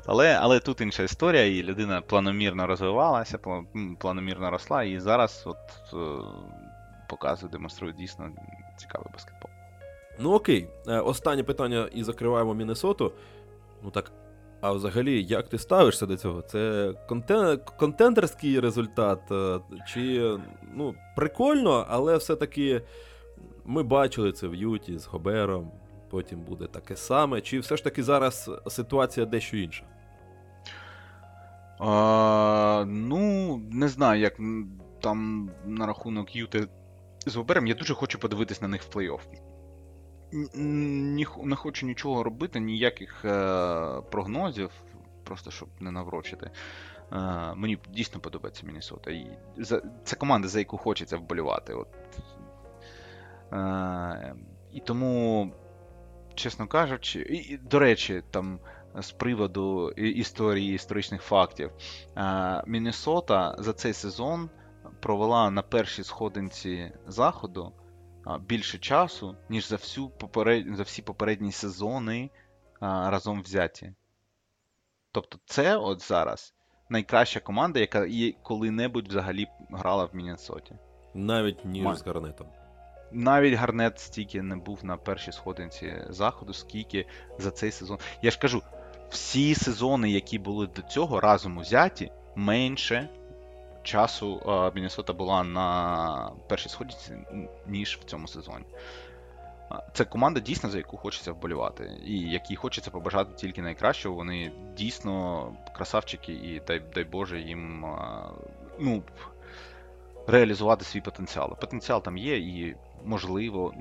Але тут інша історія, і людина планомірно розвивалася, планомірно росла, і зараз показує, демонструє дійсно цікавий баскетбол. Окей. Останнє питання, і закриваємо Міннесоту. А взагалі, як ти ставишся до цього? Це контендерський результат? Чи, прикольно, але все-таки ми бачили це в Юті з Гобером. Потім буде таке саме. Чи все ж таки зараз ситуація дещо інша? Не знаю, як там на рахунок Юти з Гобером. Я дуже хочу подивитись на них в плей-офф. Не хочу нічого робити, ніяких прогнозів, просто щоб не наврочити. Мені дійсно подобається Міннесота. Це команда, за яку хочеться вболівати. І тому... Чесно кажучи, і, до речі, там з приводу історії, історичних фактів, Міннесота за цей сезон провела на першій сходинці заходу більше часу, ніж за всі попередні сезони разом взяті. Тобто це от зараз найкраща команда, яка коли-небудь взагалі грала в Міннесоті. Навіть ніж з Гарнетом. Навіть Гарнет стільки не був на першій сходинці заходу, скільки за цей сезон. Я ж кажу, всі сезони, які були до цього, разом узяті, менше часу Міннесота була на першій сходинці, ніж в цьому сезоні. Це команда дійсно, за яку хочеться вболівати. І якій хочеться побажати тільки найкращого. Вони дійсно красавчики і дай Боже їм... реалізувати свій потенціал. Потенціал там є і, можливо,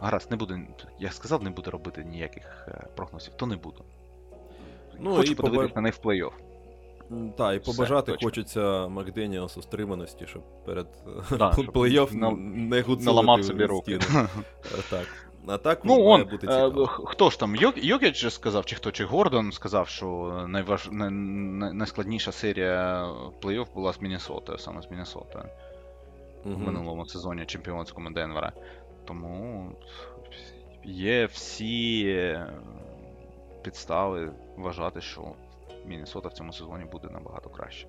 гаразд, не буду, я сказав, не буду робити ніяких прогнозів, то не буду. Хочу подивитися на них в плей-офф. Так, і побажати хочеться Макденіалсу стриманості, щоб перед плей-офф не гуцнули собі руки. Так. А так має бути цікаво. Хто ж там, Йокіч сказав, чи Гордон сказав, що найскладніша серія плей-офф була з Міннесотою, саме з Міннесотою. В минулому сезоні чемпіонському Денвера. Тому є всі підстави вважати, що Міннесота в цьому сезоні буде набагато краще.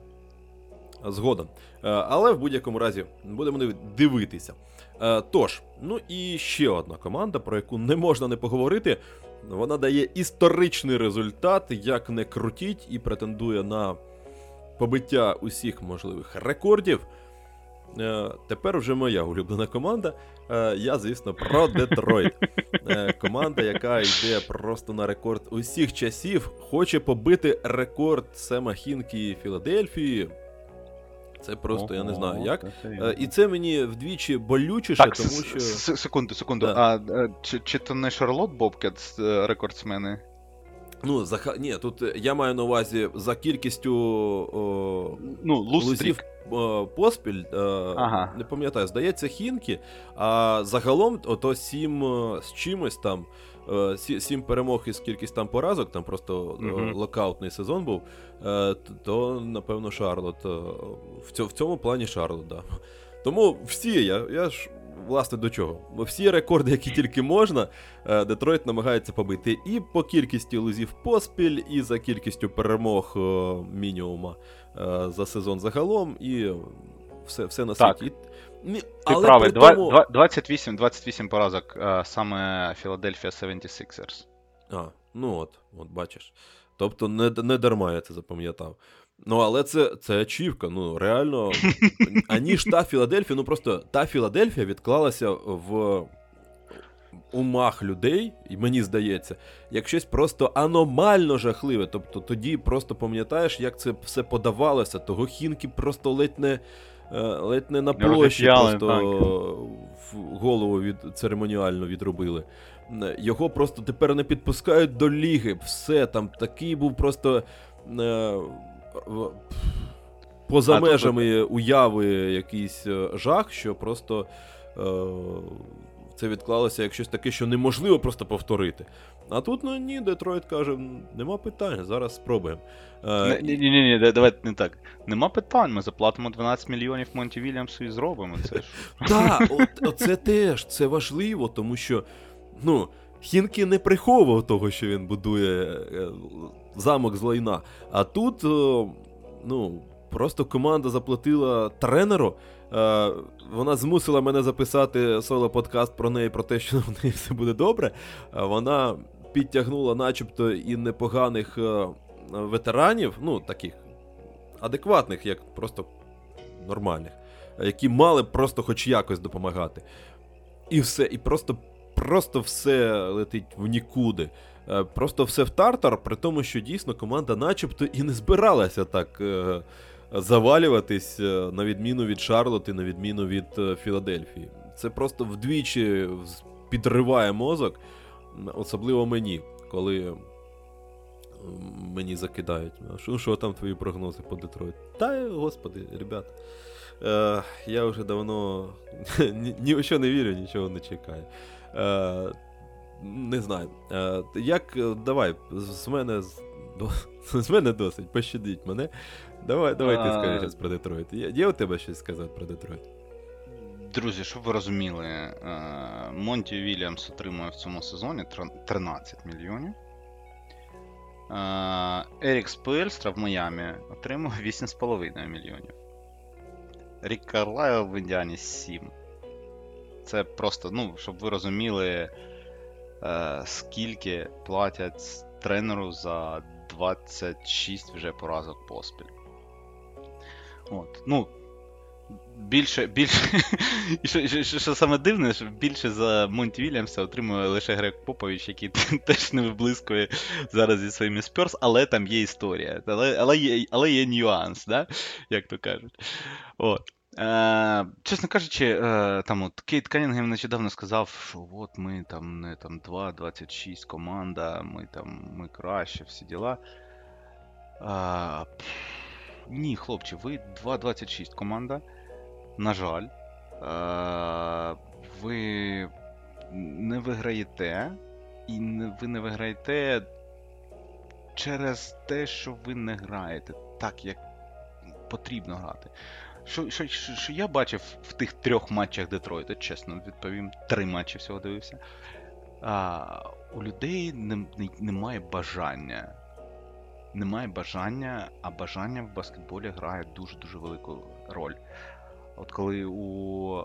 Згоден. Але в будь-якому разі будемо дивитися. Тож, ну і ще одна команда, про яку не можна не поговорити. Вона дає історичний результат, як не крутіть, і претендує на побиття усіх можливих рекордів. Тепер вже моя улюблена команда. Я, звісно, про Детройт. Команда, яка йде просто на рекорд усіх часів, хоче побити рекорд Сема Хінкі Філадельфії. Це просто, я не знаю як. І це мені вдвічі болючіше, так, тому що... Секунду. Да. А чи то не Шарлот Бобкет рекордсмени? Ну, ні, тут я маю на увазі за кількістю лузів поспіль, не пам'ятаю, здається, Хінкі, а загалом ото 7 з чимось там, 7 перемог із кількість там поразок, там просто локаутний сезон був, то, напевно, Шарлот, в цьому плані Шарлот, да. Тому всі, я ж, власне, до чого? Всі рекорди, які тільки можна, Детройт намагається побити і по кількості лузів поспіль, і за кількістю перемог мінімума за сезон загалом, і все на світі. Ти правий, тому... 28 поразок саме Філадельфія 76ers. Ну от бачиш. Тобто не дарма я це запам'ятав. Ну, але це ачівка, ну, реально, аніж та Філадельфія, ну, просто та Філадельфія відклалася в умах людей, і мені здається, як щось просто аномально жахливе, тобто тоді просто пам'ятаєш, як це все подавалося, того Хінкі просто ледь не на площі просто голову церемоніально відрубили. Його просто тепер не підпускають до ліги, все там, такий був просто... поза межами уяви якийсь жах, що просто це відклалося як щось таке, що неможливо просто повторити. А тут, ну ні, Детройт каже, нема питань, зараз спробуємо. Ні, давайте не так. Нема питань, ми заплатимо 12 мільйонів Монті Вільямсу і зробимо це. Так, це теж, це важливо, тому що, ну, Хінкі не приховував того, що він будує замок з лайна. А тут, ну, просто команда заплатила тренеру. Вона змусила мене записати соло-подкаст про неї, про те, що в неї все буде добре. Вона підтягнула начебто і непоганих ветеранів, ну, таких адекватних, як просто нормальних, які мали просто хоч якось допомагати. І все, і просто все летить в нікуди. Просто все в тартар, при тому, що дійсно команда начебто і не збиралася так завалюватись, на відміну від Шарлотти, на відміну від Філадельфії. Це просто вдвічі підриває мозок, особливо мені, коли мені закидають. Що там твої прогнози по Детройту? Та, господи, ребята. Я вже давно ні у що не вірю, нічого не чекаю. Не знаю. Давай, з мене досить, пощадіть мене. Давай ти скажи щось про Детройт. Є у тебе щось сказати про Детройт? Друзі, щоб ви розуміли, Монті Вільямс отримує в цьому сезоні 13 мільйонів. Ерік Спельстра в Майамі отримує 8,5 мільйонів. Рік Карлайл в Індіані 7. Це просто, ну, щоб ви розуміли, скільки платять тренеру за 26 вже поразок поспіль. От, ну, більше що саме дивне, що більше за Монті Вільямса отримує лише Грег Попович, який теж не виблискує зараз зі своїми Спьорс, але там є історія, але є нюанс, да? Як то кажуть. От. Чесно кажучи, там от Кейд Каннінгем нещодавно сказав, що от ми там не там 2-26 команда, ми краще, всі діла. Ні, хлопці, ви 2-26 команда. На жаль, ви не виграєте, і ви не виграєте через те, що ви не граєте так, як потрібно грати. Що я бачив в тих 3 матчах Детройта, чесно відповім, 3 матчі всього дивився, у людей немає бажання немає бажання, а бажання в баскетболі грає дуже-дуже велику роль. От коли у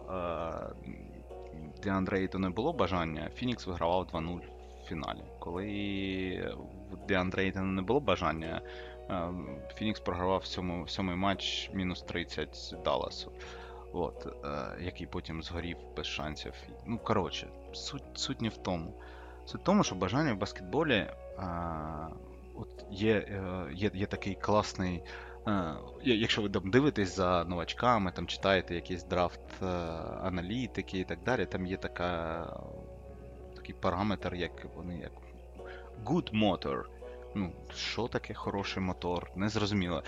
Деандре Ейтона не було бажання, Фінікс вигравав 2-0 в фіналі. Коли у Деандре Ейтона не було бажання, Фінікс програвав сьомий матч мінус 30 Даласу. От, який потім згорів без шансів. Ну, коротше, суть не в тому. Суть в тому, що бажання в баскетболі от є такий класний. Якщо ви там дивитесь за новачками, там читаєте якісь драфт аналітики і так далі, там є такий параметр, як good motor. Ну, що таке хороший мотор? Не зрозуміло.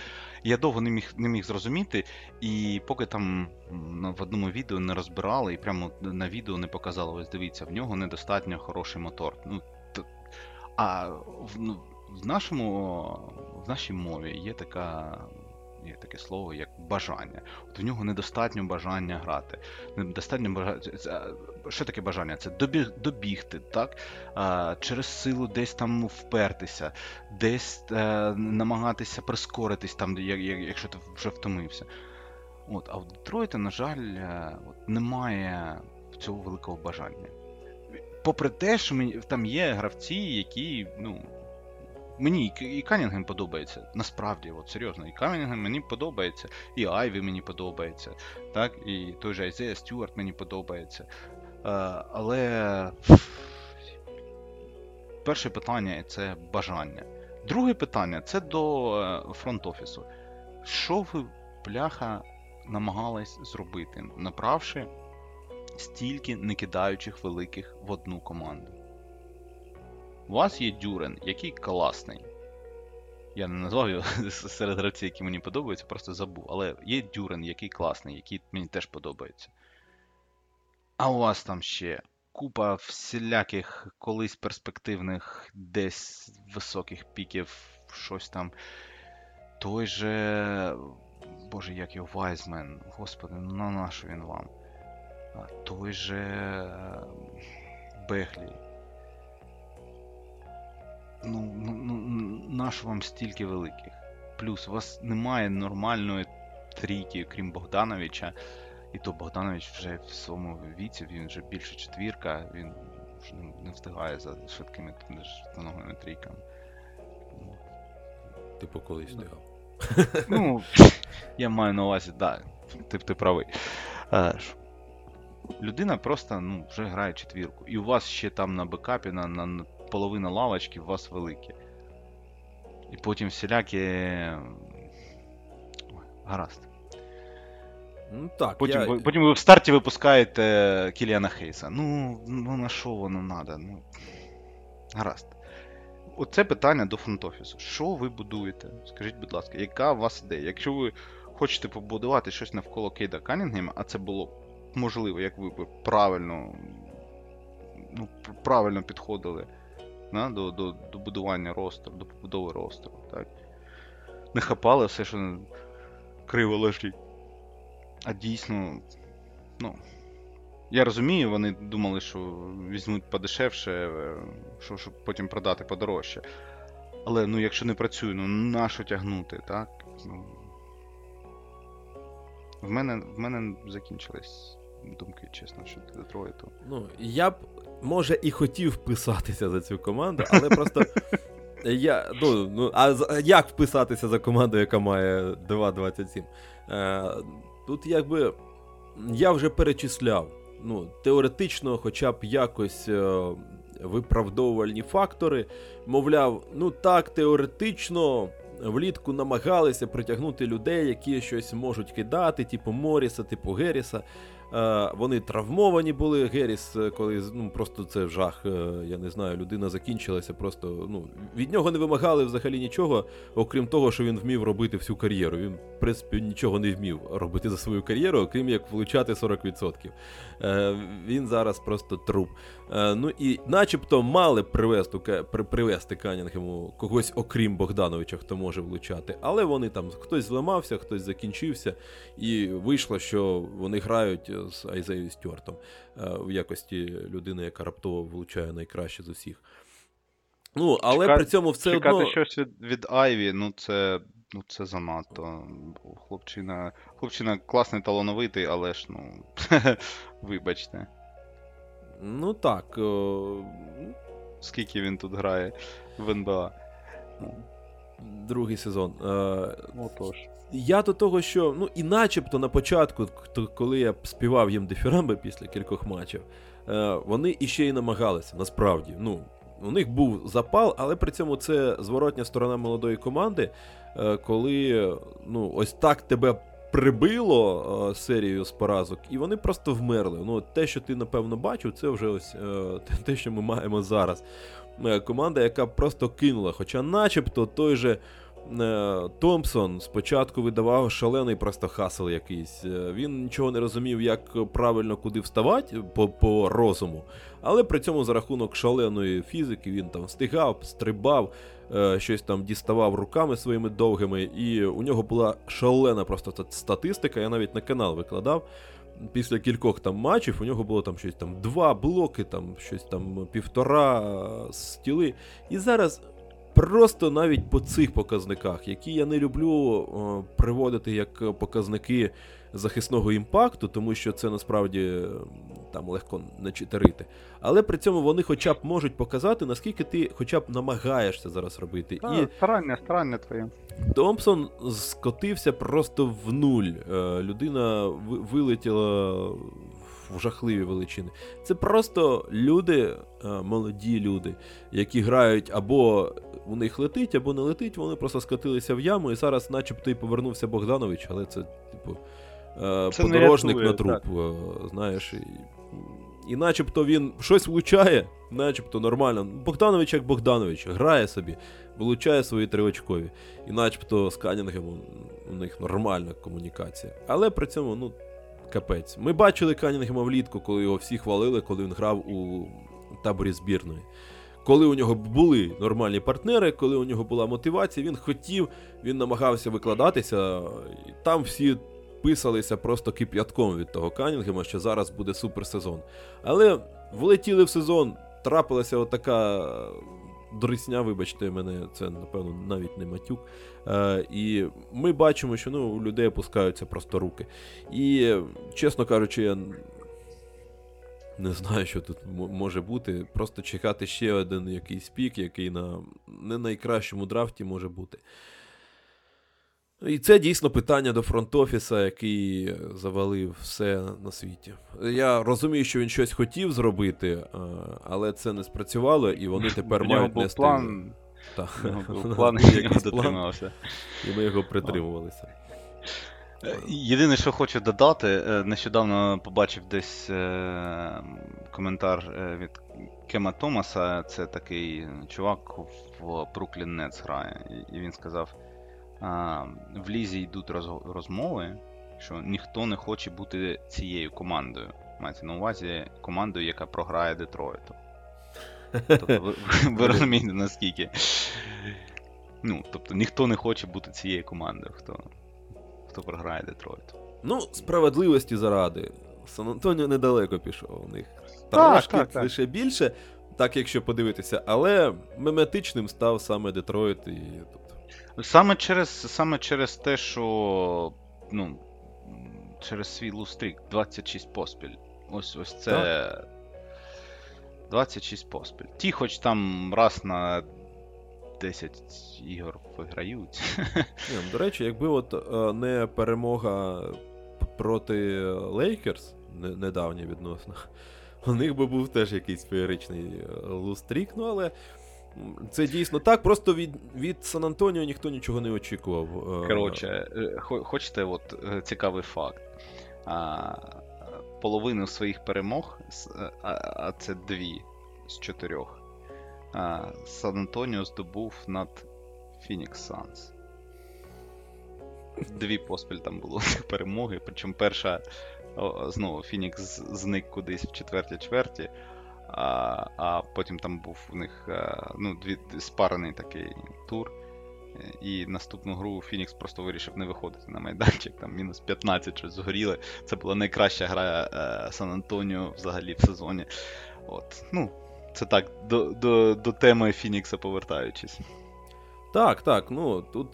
Я довго не міг зрозуміти, і поки там в одному відео не розбирали, і прямо на відео не показали, ось дивіться, в нього недостатньо хороший мотор. Ну, а в нашій мові є таке слово, як бажання. От у нього недостатньо бажання грати. Недостатньо бажання. Що таке бажання? Це добігти, так? Через силу десь там впертися, десь намагатися прискоритись там, якщо ти вже втомився. От, а у Детройта, на жаль, немає цього великого бажання. Попри те, що там є гравці, які, ну, мені і Каннінгем подобається, насправді, от серйозно, і Каннінгем мені подобається, і Айві мені подобається, так, і той же Айзея Стюарт мені подобається. Але перше питання – це бажання. Друге питання – це до фронт-офісу. Що ви, бляха, намагались зробити, направши стільки некидаючих великих в одну команду? У вас є Дюрен, який класний. Я не назвав його серед гравців, які мені подобаються, просто забув. Але є Дюрен, який класний, який мені теж подобається. А у вас там ще купа всіляких колись перспективних десь високих піків, щось там. Той же, боже, як його, Вайзмен, господи, на нашу він вам. Той же Беглі. Ну, нащо вам стільки великих? Плюс у вас немає нормальної трійки, крім Богдановича. І то Богданович вже в своєму віці, він вже більше четвірка, він вже не встигає за швидкими тоногими трійками. Типу колись встигав. Ну, я маю на увазі, так, да, ти правий. Людина просто, ну, вже грає четвірку. І у вас ще там на бекапі, на половина лавочки у вас великі. І потім всілякі. Ой, гаразд. Ну, так, потім ви в старті випускаєте Кіліана Хейса. Ну на що воно надо? Ну, гаразд. Оце питання до фронт-офісу. Що ви будуєте? Скажіть, будь ласка, яка у вас ідея? Якщо ви хочете побудувати щось навколо Кейда Каннінгема, а це було можливо, як ви правильно, ну, правильно підходили до будування ростру, до побудови ростру, так? Не хапали все, що криво лежить. А дійсно, ну, я розумію, вони думали, що візьмуть подешевше, щоб потім продати подорожче. Але, ну, якщо не працює, ну, на що тягнути, так? В мене закінчились думки, чесно, що Детройту. Ну, я б, може, і хотів вписатися за цю команду, але просто а як вписатися за команду, яка має 2.27? Тут якби я вже перечисляв, ну, теоретично хоча б якось виправдовувальні фактори, мовляв, ну так, теоретично влітку намагалися притягнути людей, які щось можуть кидати, типу Моріса, типу Герріса. Вони травмовані були, Герріс, коли, ну, просто це жах, я не знаю, людина закінчилася просто, ну, від нього не вимагали взагалі нічого, окрім того, що він вмів робити всю кар'єру. Він, в принципі, нічого не вмів робити за свою кар'єру, окрім як влучати 40%. Він зараз просто труп. Ну і начебто мали привезти Каннінгему когось, окрім Богдановича, хто може влучати, але вони там, хтось зламався, хтось закінчився, і вийшло, що вони грають з Айзеєю Стюартом в якості людини, яка раптово влучає найкраще з усіх. Ну, але при цьому все одно... Чекати щось від Айві, це занадто. Хлопчина класний, талановитий, але ж, вибачте. Ну, так. Скільки він тут грає в НБА? Другий сезон. Отож. Я до того, що, і начебто на початку, коли я співав їм дифірамби після кількох матчів, вони іще й намагалися, насправді. У них був запал, але при цьому це зворотня сторона молодої команди, коли ось так тебе прибило серію з поразок, і вони просто вмерли. Те, що ти, напевно, бачив, це вже ось те, що ми маємо зараз. Команда, яка просто кинула, хоча начебто той же Томпсон спочатку видавав шалений просто хасл якийсь. Він нічого не розумів, як правильно куди вставати по розуму, але при цьому за рахунок шаленої фізики він там встигав, стрибав, щось там діставав руками своїми довгими, і у нього була шалена просто статистика, я навіть на канал викладав. Після кількох там матчів у нього було там щось там 2 блоки, там щось там 1,5 стіли. І зараз просто навіть по цих показниках, які я не люблю приводити як показники захисного імпакту, тому що це насправді там легко начитерити. Але при цьому вони хоча б можуть показати, наскільки ти хоча б намагаєшся зараз робити. Старання твоє. Томпсон скотився просто в нуль. Людина вилетіла в жахливі величини. Це просто люди, молоді люди, які грають або у них летить, або не летить, вони просто скотилися в яму, і зараз начебто і повернувся Богданович, але це, це подорожник на труп, знаєш, і начебто він щось влучає, начебто нормально. Богданович як Богданович, грає собі, влучає свої тривочкові, і начебто з Каннінгемом у них нормальна комунікація. Але при цьому, капець. Ми бачили Каннінгема влітку, коли його всі хвалили, коли він грав у таборі збірної. Коли у нього були нормальні партнери, коли у нього була мотивація, він хотів, він намагався викладатися, і там всі писалися просто кип'ятком від того Каннінгема, що зараз буде суперсезон. Але влетіли в сезон, трапилася отака дрисня, вибачте мене, це, напевно, навіть не матюк. І ми бачимо, що у людей опускаються просто руки. І, чесно кажучи, я не знаю, що тут може бути. Просто чекати ще один якийсь пік, який на не найкращому драфті може бути. І це дійсно питання до фронт-офіса, який завалив все на світі. Я розумію, що він щось хотів зробити, але це не спрацювало, і вони тепер мають нести... План... Так, план, який дотримався. І ми його притримувалися. Єдине, що хочу додати, нещодавно побачив десь коментар від Кема Томаса, це такий чувак в Бруклін Нетс грає, і він сказав, в лізі йдуть розмови, що ніхто не хоче бути цією командою, мається на увазі командою, яка програє Детройту. Тобто ви розумієте, наскільки. Тобто ніхто не хоче бути цією командою, хто програє Детройт. Справедливості заради. Сан-Антоніо недалеко пішов у них. Трошки лише більше, так якщо подивитися, але меметичним став саме Детройт. І тут. Саме через те, що через свій лустрік 26 поспіль. Ось це... Так. 26 поспіль. Ті хоч там раз на 10 ігор виграють. До речі, якби не перемога проти Лейкерс, недавня відносно, у них би був теж якийсь феєричний лустрік, але це дійсно так, просто від Сан-Антоніо ніхто нічого не очікував. Коротше, хочете цікавий факт? Половину своїх перемог, а це 2 з 4, Сан-Антоніо здобув над Фінікс Санс. 2 поспіль там було перемоги, причому перша, знову, Фінікс зник кудись в четвертій чверті, а потім там був у них спарений такий тур. І наступну гру Фінікс просто вирішив не виходити на майданчик, там мінус 15 щось згоріли. Це була найкраща гра Сан-Антоніо взагалі в сезоні. Це так, до теми Фінікса повертаючись. Так, ну, тут,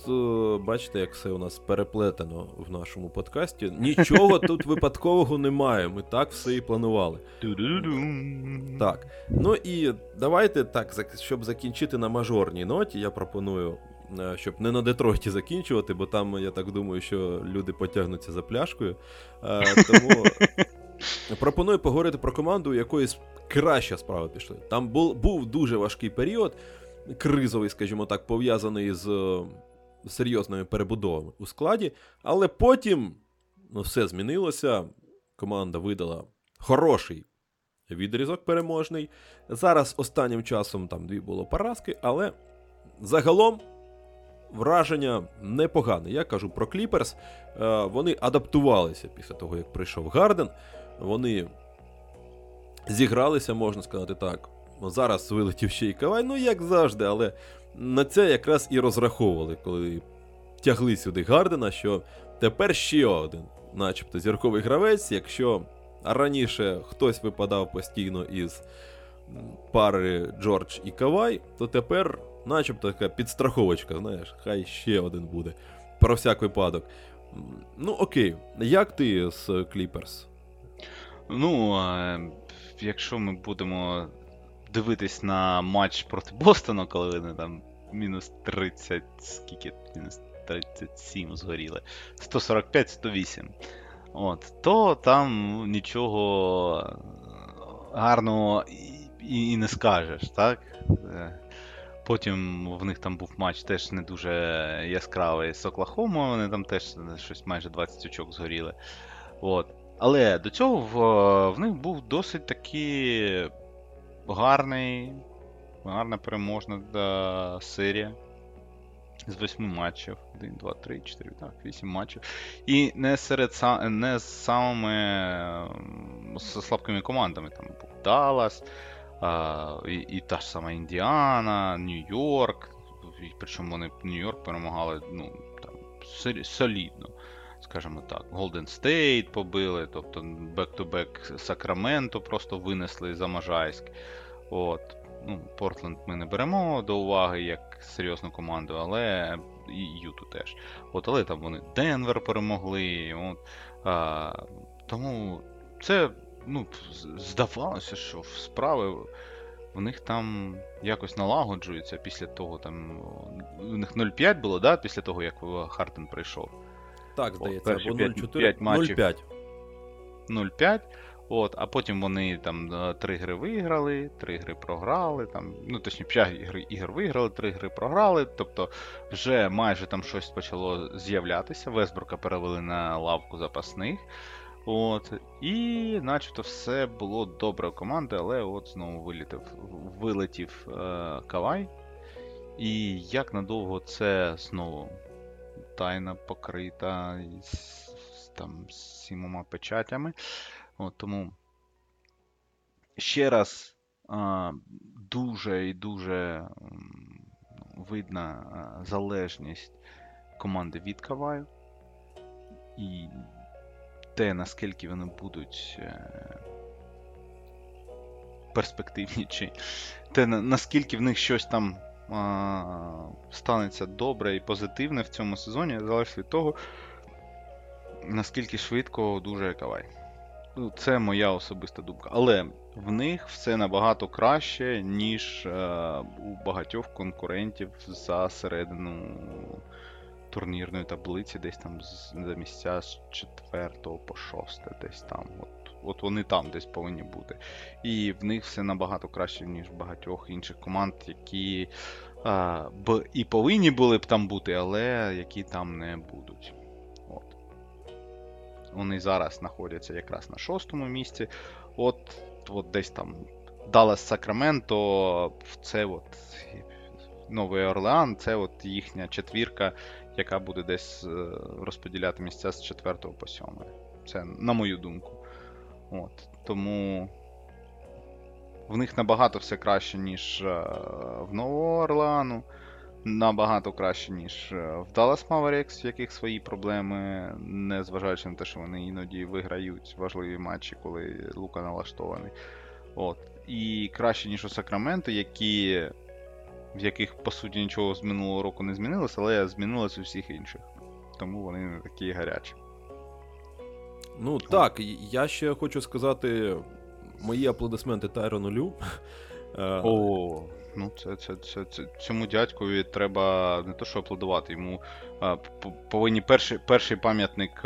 бачите, як все у нас переплетено в нашому подкасті. Нічого тут випадкового немає, ми так все і планували. Так, ну і давайте так, щоб закінчити на мажорній ноті, я пропоную, щоб не на Детройті закінчувати, бо там, я так думаю, що люди потягнуться за пляшкою. Тому пропоную поговорити про команду, у якої краща справа пішли. Там був дуже важкий період, кризовий, скажімо так, пов'язаний з серйозними перебудовами у складі, але потім все змінилося, команда видала хороший відрізок переможний. Зараз останнім часом там 2 було поразки, але загалом враження непогане. Я кажу про Кліперс, вони адаптувалися після того, як прийшов Гарден, вони зігралися, можна сказати так. Зараз вилетів ще й Кавай, ну як завжди, але на це якраз і розраховували, коли тягли сюди Гардена, що тепер ще один, начебто, зірковий гравець. Якщо раніше хтось випадав постійно із пари Джордж і Кавай, то тепер начебто така підстраховочка, знаєш, хай ще один буде, про всяк випадок. Ну окей, як ти з Кліперс? Ну, якщо ми будемо дивитись на матч проти Бостона, коли вони там мінус 30, скільки? Мінус 37 згоріли. 145-108. От. То там нічого гарного і не скажеш, так? Потім в них там був матч теж не дуже яскравий з Оклахома, вони там теж щось майже 20 очок згоріли. От. Але до цього в них був досить такий гарна переможна серія з 8 матчів. 1, 2, 3, 4, так, 8 матчів. І не з самими слабкими командами. Там був Далас, і та ж сама Індіана, Нью-Йорк. Причому вони Нью-Йорк перемагали, ну, там, солідно, скажімо так. Golden State побили, тобто бек-ту-бек Сакраменто просто винесли за Можайськ. От. Ну, Портленд ми не беремо до уваги як серйозну команду, але і Юту теж. От, але там вони Денвер перемогли. От. Тому це, ну, здавалося, що справи в них там якось налагоджуються після того, там у них 0-5 було, да, після того, як Хартен прийшов. Так, здається, або 0-5. 0-5, от, а потім вони там 3 гри виграли, 3 гри програли, там, ну, точніше, 5 ігор виграли, 3 гри програли, тобто вже майже там щось почало з'являтися, Весбрука перевели на лавку запасних, от, і начебто все було добре у команди, але от знову вилетів Кавай, і як надовго це знову тайна покрита там 7 печатями. От, тому ще раз дуже і дуже видна залежність команди від Каваю. І те, наскільки вони будуть перспективні, чи те, наскільки в них щось там станеться добре і позитивне в цьому сезоні, залежить від того, наскільки швидко дуже Кавай. Це моя особиста думка. Але в них все набагато краще, ніж у багатьох конкурентів за середину турнірної таблиці, десь там за місця з 4-го по 6-те, десь там. От вони там десь повинні бути. І в них все набагато краще, ніж багатьох інших команд, які б і повинні були б там бути, але які там не будуть. От. Вони зараз знаходяться якраз на 6-му місці. От десь там Даллас-Сакраменто, це от Новий Орлеан, це от їхня четвірка, яка буде десь розподіляти місця з 4-го по 7-е. Це на мою думку. От, тому в них набагато все краще, ніж в Нового Орлеану, набагато краще, ніж в Даллас Маверікс, в яких свої проблеми, незважаючи на те, що вони іноді виграють важливі матчі, коли Лука налаштований. От. і краще, ніж у Сакраменто, в яких, по суті, нічого з минулого року не змінилося, але змінилось у всіх інших. Тому вони не такі гарячі. Ну так, я ще хочу сказати мої аплодисменти Тайрону Лю. О, ну це цьому дядькові треба не то що аплодувати, йому повинні перший пам'ятник,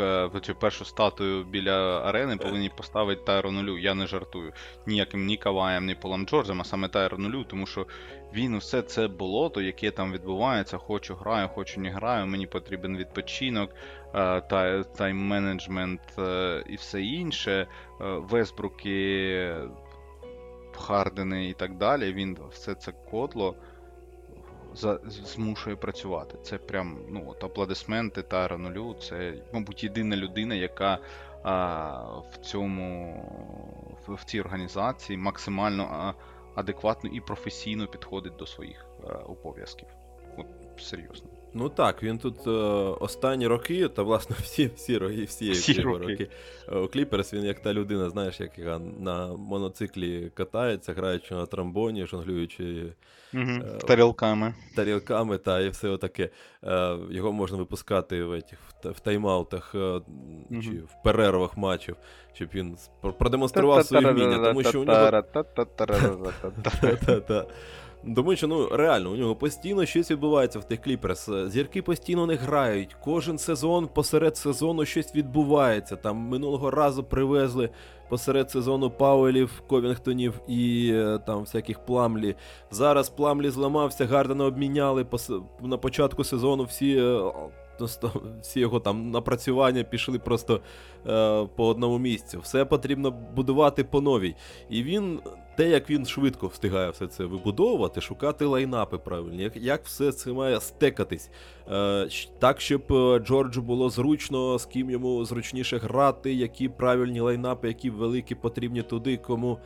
першу статую біля арени повинні поставити Тайрону Лю, я не жартую. Ніяким ні Каваєм, ні Полом Джорджем, а саме Тайрону Лю, тому що він усе це болото, яке там відбувається, хочу граю, хочу не граю, мені потрібен відпочинок, тайм-менеджмент і все інше, Весбруки, Гардени і так далі, він все це кодло змушує працювати. Це прям, ну, от аплодисменти Тайрону Лю, це, мабуть, єдина людина, яка в цій організації максимально адекватно і професійно підходить до своїх обов'язків. От, серйозно. Ну так, він тут останні роки, та власне всі роки у Кліперс, він як та людина, знаєш, яка на моноциклі катається, граючи на тромбоні, жонглюючи тарілками, та і все отаке. Його можна випускати в тайм-аутах чи в перервах матчів, щоб він продемонстрував свої вміння, тому що у нього... Думаю, що реально, у нього постійно щось відбувається в тих Кліперс. Зірки постійно не грають. Кожен сезон, посеред сезону щось відбувається. Там минулого разу привезли посеред сезону Пауелів, Ковінгтонів і там всяких Пламлі. Зараз Пламлі зламався, Гардена обміняли. На початку сезону всі його там напрацювання пішли просто по одному місцю. Все потрібно будувати по новій. І він, те, як він швидко встигає все це вибудовувати, шукати лайнапи правильні, як все це має стекатись. Так, щоб Джорджу було зручно, з ким йому зручніше грати, які правильні лайнапи, які великі потрібні туди, кому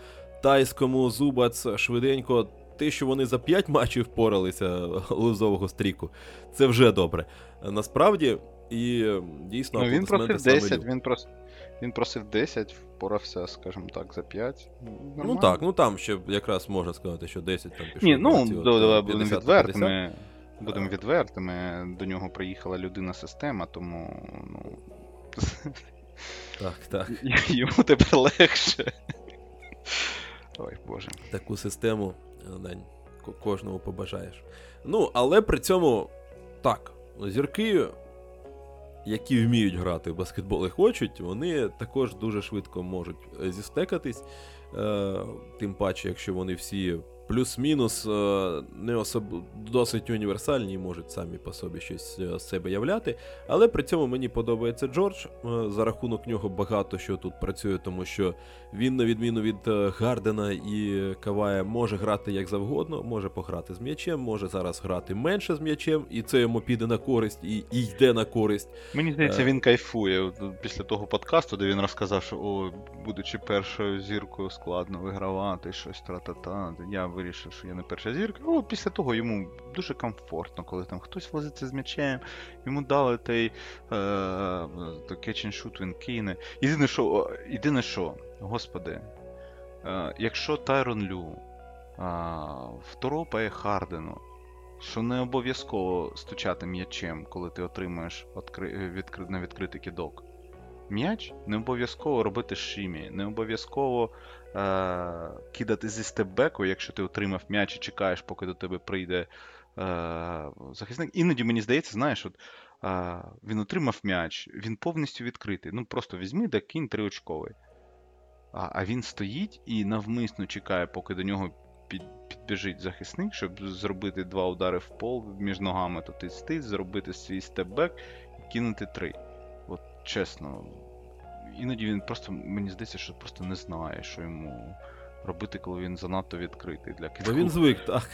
Тайс, кому Зубац, швиденько. Те, що вони за 5 матчів впоралися лузового стріку, це вже добре. Насправді, і дійсно... Ну, він просив 10, він просив 10, впорався, скажімо так, за 5. Нормально. Ну так, ну там ще якраз можна сказати, що 10 там пішло. Ні, ну, давай будемо відвертими. До нього приїхала людина-система, тому... Ну... Так. Йому тепер легше. Ой, Боже. Таку систему... кожному побажаєш. Ну, але при цьому так, зірки, які вміють грати в баскетбол і хочуть, вони також дуже швидко можуть зістекатись, тим паче, якщо вони всі плюс-мінус досить універсальні і можуть самі по собі щось з себе являти. Але при цьому мені подобається Джордж. За рахунок нього багато що тут працює, тому що він, на відміну від Гардена і Кавая, може грати як завгодно, може пограти з м'ячем, може зараз грати менше з м'ячем, і це йому піде на користь, і йде на користь. Мені здається, він кайфує. Після того подкасту, де він розказав, що будучи першою зіркою складно вигравати, щось тра-та-та, я вирішив, що я не перша зірка. Після того йому дуже комфортно, коли там хтось возиться з м'ячем, йому дали той catch and shoot, він кине. Єдине що, господи, якщо Тайрон Лю второпає Хардену, що не обов'язково стучати м'ячем, коли ти отримаєш на відкритий кидок. М'яч не обов'язково робити шимі, не обов'язково кидати зі степбеку, якщо ти отримав м'яч і чекаєш, поки до тебе прийде захисник. Іноді, мені здається, знаєш, він отримав м'яч, він повністю відкритий. Ну, просто візьми, да кинь 3-очковий. А він стоїть і навмисно чекає, поки до нього підбіжить захисник, щоб зробити 2 удари в пол між ногами, то тисти, зробити свій степбек і кинути 3. От, чесно. Іноді він просто, мені здається, що просто не знає, що йому робити, коли він занадто відкритий для кидку. Бо він звик, так.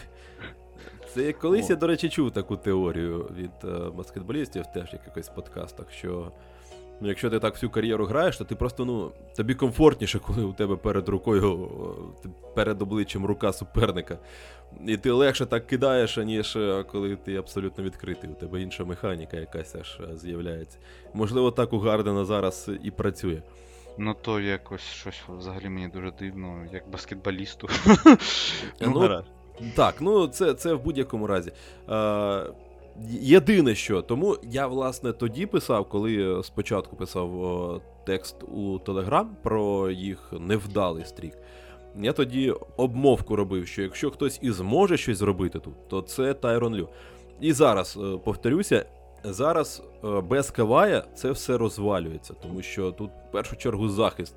Це колись я, до речі, чув таку теорію від баскетболістів, теж якихось подкастах, що якщо ти так всю кар'єру граєш, то ти просто, тобі комфортніше, коли у тебе перед рукою, перед обличчям рука суперника. І ти легше так кидаєш, аніж коли ти абсолютно відкритий. У тебе інша механіка якась аж з'являється. Можливо, так у Гардена зараз і працює. Ну то якось щось взагалі мені дуже дивно, як баскетболісту. Ну, так, ну це в будь-якому разі. Єдине що, тому я, власне, тоді писав, коли спочатку писав текст у Telegram про їх невдалий стрік, я тоді обмовку робив, що якщо хтось і зможе щось зробити тут, то це Тайрон Лю. І зараз, повторюся, зараз без Кавая це все розвалюється, тому що тут в першу чергу захист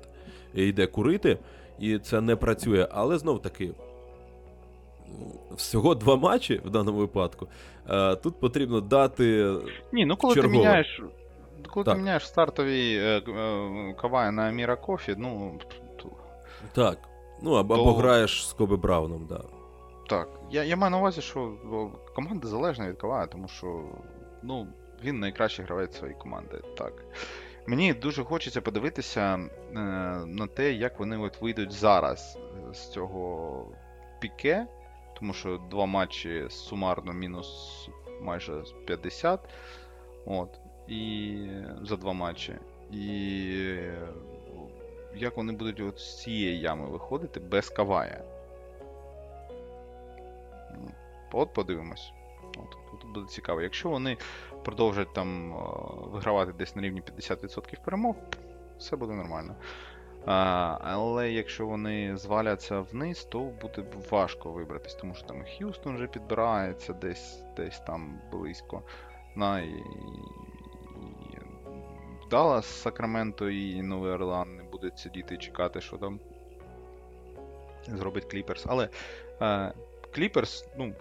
йде курити, і це не працює, але знов таки... Всього два матчі в даному випадку. Тут потрібно дати. Ні, ну коли чергово. Ти міняєш стартові Кавай на Аміра Кофі, ну. Так. Ну, або то... граєш з Кобе Брауном, да. Так. Я маю на увазі, що команда залежна від Кавая, тому що ну, він найкращий гравець своєї команди. Так. Мені дуже хочеться подивитися на те, як вони от вийдуть зараз з цього. Піке, тому що два матчі сумарно мінус майже 50, от, і за два матчі. І як вони будуть от з цієї ями виходити без Кавая? От подивимось. От, тут буде цікаво. Якщо вони продовжать там вигравати десь на рівні 50% перемог, все буде нормально. Але якщо вони зваляться вниз, то буде важко вибратись, тому що там Х'юстон вже підбирається десь там близько. І Далас, Сакраменто і Новий Орлеан не будуть сидіти і чекати, що там зробить Кліперс. Але Кліперс, ну,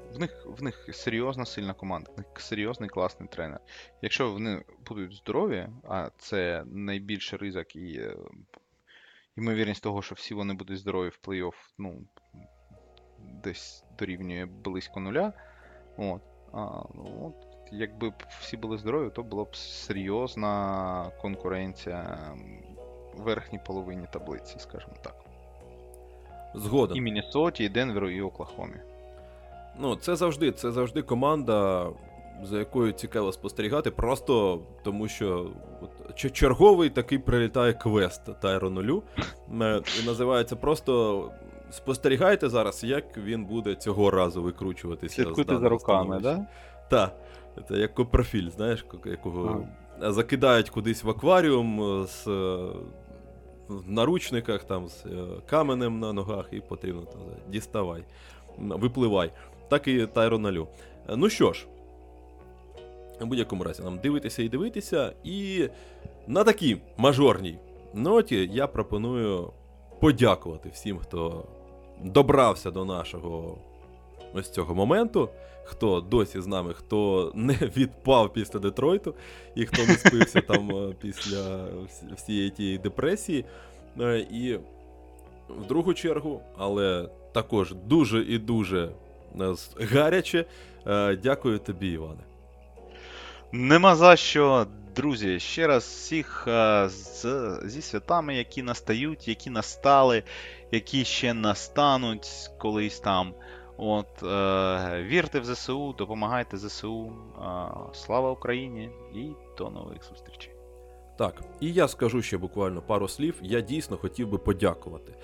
в них серйозна сильна команда, в них серйозний класний тренер. Якщо вони будуть здорові, а це найбільший ризик і... Ймовірність того, що всі вони будуть здорові в плей-офф, ну, десь дорівнює близько нуля. От, якби всі були здорові, то була б серйозна конкуренція в верхній половині таблиці, скажімо так. Згоден. І Міннесоті, і Денверу, і Оклахомі. Ну, це завжди команда, за якою цікаво спостерігати, просто тому що черговий такий прилітає квест Тайрону Лю. І називається просто спостерігайте зараз, як він буде цього разу викручуватися. Слідкуйте за руками, да? Так. Це як Копперфільд, знаєш, якого закидають кудись в акваріум з в наручниках, там, з каменем на ногах, і потрібно там діставай, випливай. Так і Тайрона Лю. Ну що ж, в будь-якому разі нам дивитися. І на такій мажорній ноті я пропоную подякувати всім, хто добрався до нашого ось цього моменту, хто досі з нами, хто не відпав після Детройту і хто не спився там після всієї тієї депресії. І в другу чергу, але також дуже і дуже гаряче, дякую тобі, Іване. Нема за що, друзі, ще раз всіх зі святами, які настають, які настали, які ще настануть колись там. От, вірте в ЗСУ, допомагайте ЗСУ, слава Україні і до нових зустрічей. Так, і я скажу ще буквально пару слів, я дійсно хотів би подякувати.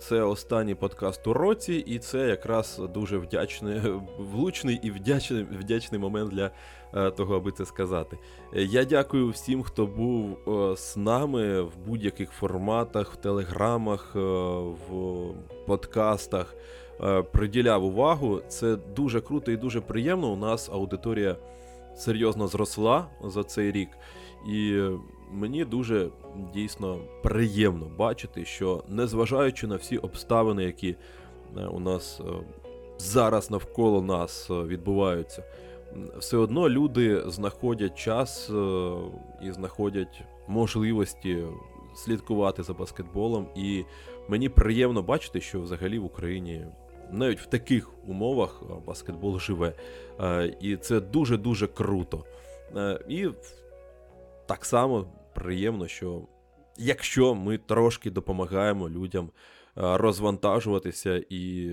Це останній подкаст у році, і це якраз дуже влучний і вдячний момент для того, аби це сказати. Я дякую всім, хто був з нами в будь-яких форматах, в телеграмах, в подкастах, приділяв увагу. Це дуже круто і дуже приємно. У нас аудиторія серйозно зросла за цей рік. І мені дуже дійсно приємно бачити, що незважаючи на всі обставини, які у нас зараз навколо нас відбуваються, все одно люди знаходять час і знаходять можливості слідкувати за баскетболом. І мені приємно бачити, що взагалі в Україні навіть в таких умовах баскетбол живе. І це дуже-дуже круто. І так само приємно, що якщо ми трошки допомагаємо людям розвантажуватися і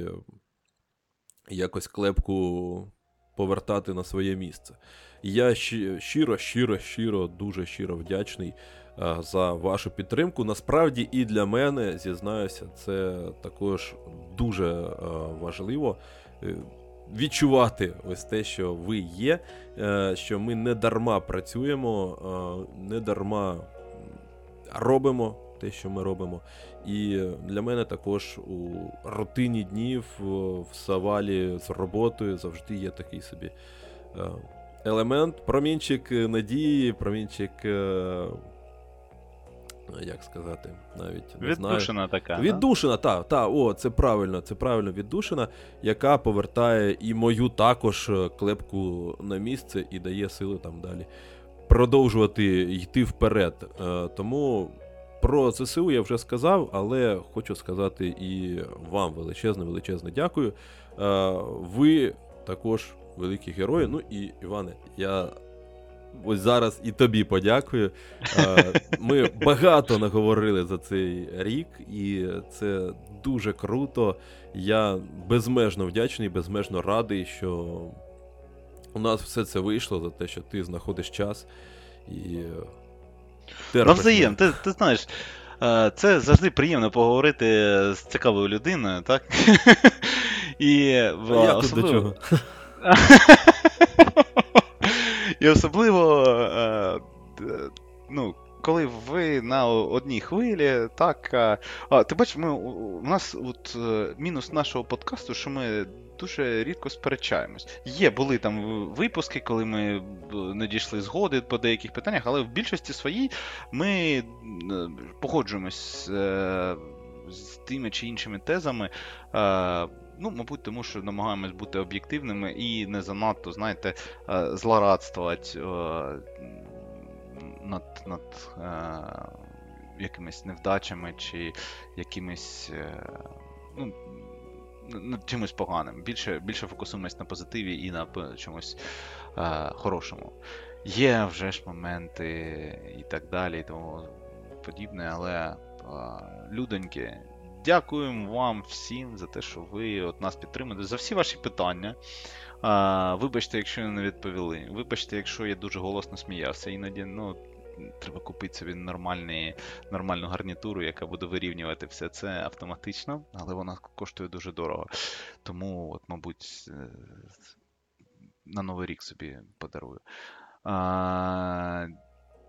якось клепку повертати на своє місце. Я щиро, дуже щиро вдячний за вашу підтримку. Насправді і для мене, зізнаюся, це також дуже важливо відчувати ось те, що ви є, що ми не дарма працюємо, не дарма робимо те, що ми робимо. І для мене також у рутині днів, в савалі з роботою завжди є такий собі елемент, промінчик надії, промінчик, як сказати, навіть не знаю. Віддушина така. Віддушина, та, о, це правильно, віддушина, яка повертає і мою також клепку на місце і дає сили там далі продовжувати йти вперед. Тому про ЗСУ я вже сказав, але хочу сказати і вам величезне дякую. Ви також великі герої. Ну і, Іване, я ось зараз і тобі подякую. Ми багато наговорили за цей рік, і це дуже круто. Я безмежно вдячний, безмежно радий, що у нас все це вийшло, за те, що ти знаходиш час і... Навзаєм, ти знаєш, це завжди приємно поговорити з цікавою людиною, так? Я тут до чого? І особливо, ну, коли ви на одній хвилі, так, ти бачиш, у нас от мінус нашого подкасту, що ми дуже рідко сперечаємось. Були там випуски, коли ми не дійшли згоди по деяких питаннях, але в більшості своїй ми погоджуємось з тими чи іншими тезами. Ну, мабуть, тому що намагаємось бути об'єктивними і не занадто, знаєте, злорадствувати над якимись невдачами чи якимись, ну, над чимось поганим. Більше фокусуємось на позитиві і на чомусь хорошому. Є вже ж моменти і так далі, і тому подібне, але людоньки, дякуємо вам всім за те, що ви от нас підтримуєте, за всі ваші питання. Вибачте, якщо не відповіли. Вибачте, якщо я дуже голосно сміявся. Іноді, ну, треба купити собі нормальну гарнітуру, яка буде вирівнювати все це автоматично, але вона коштує дуже дорого. Тому, от, мабуть, на Новий рік собі подарую.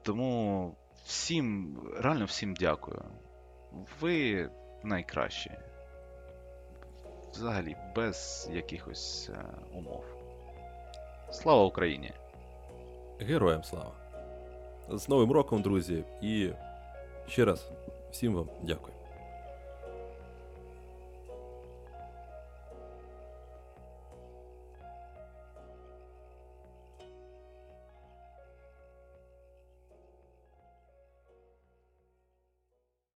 Тому всім, реально всім дякую. Ви найкращі. Взагалі, без якихось умов. Слава Україні! Героям слава! З Новим роком, друзі! І ще раз всім вам дякую.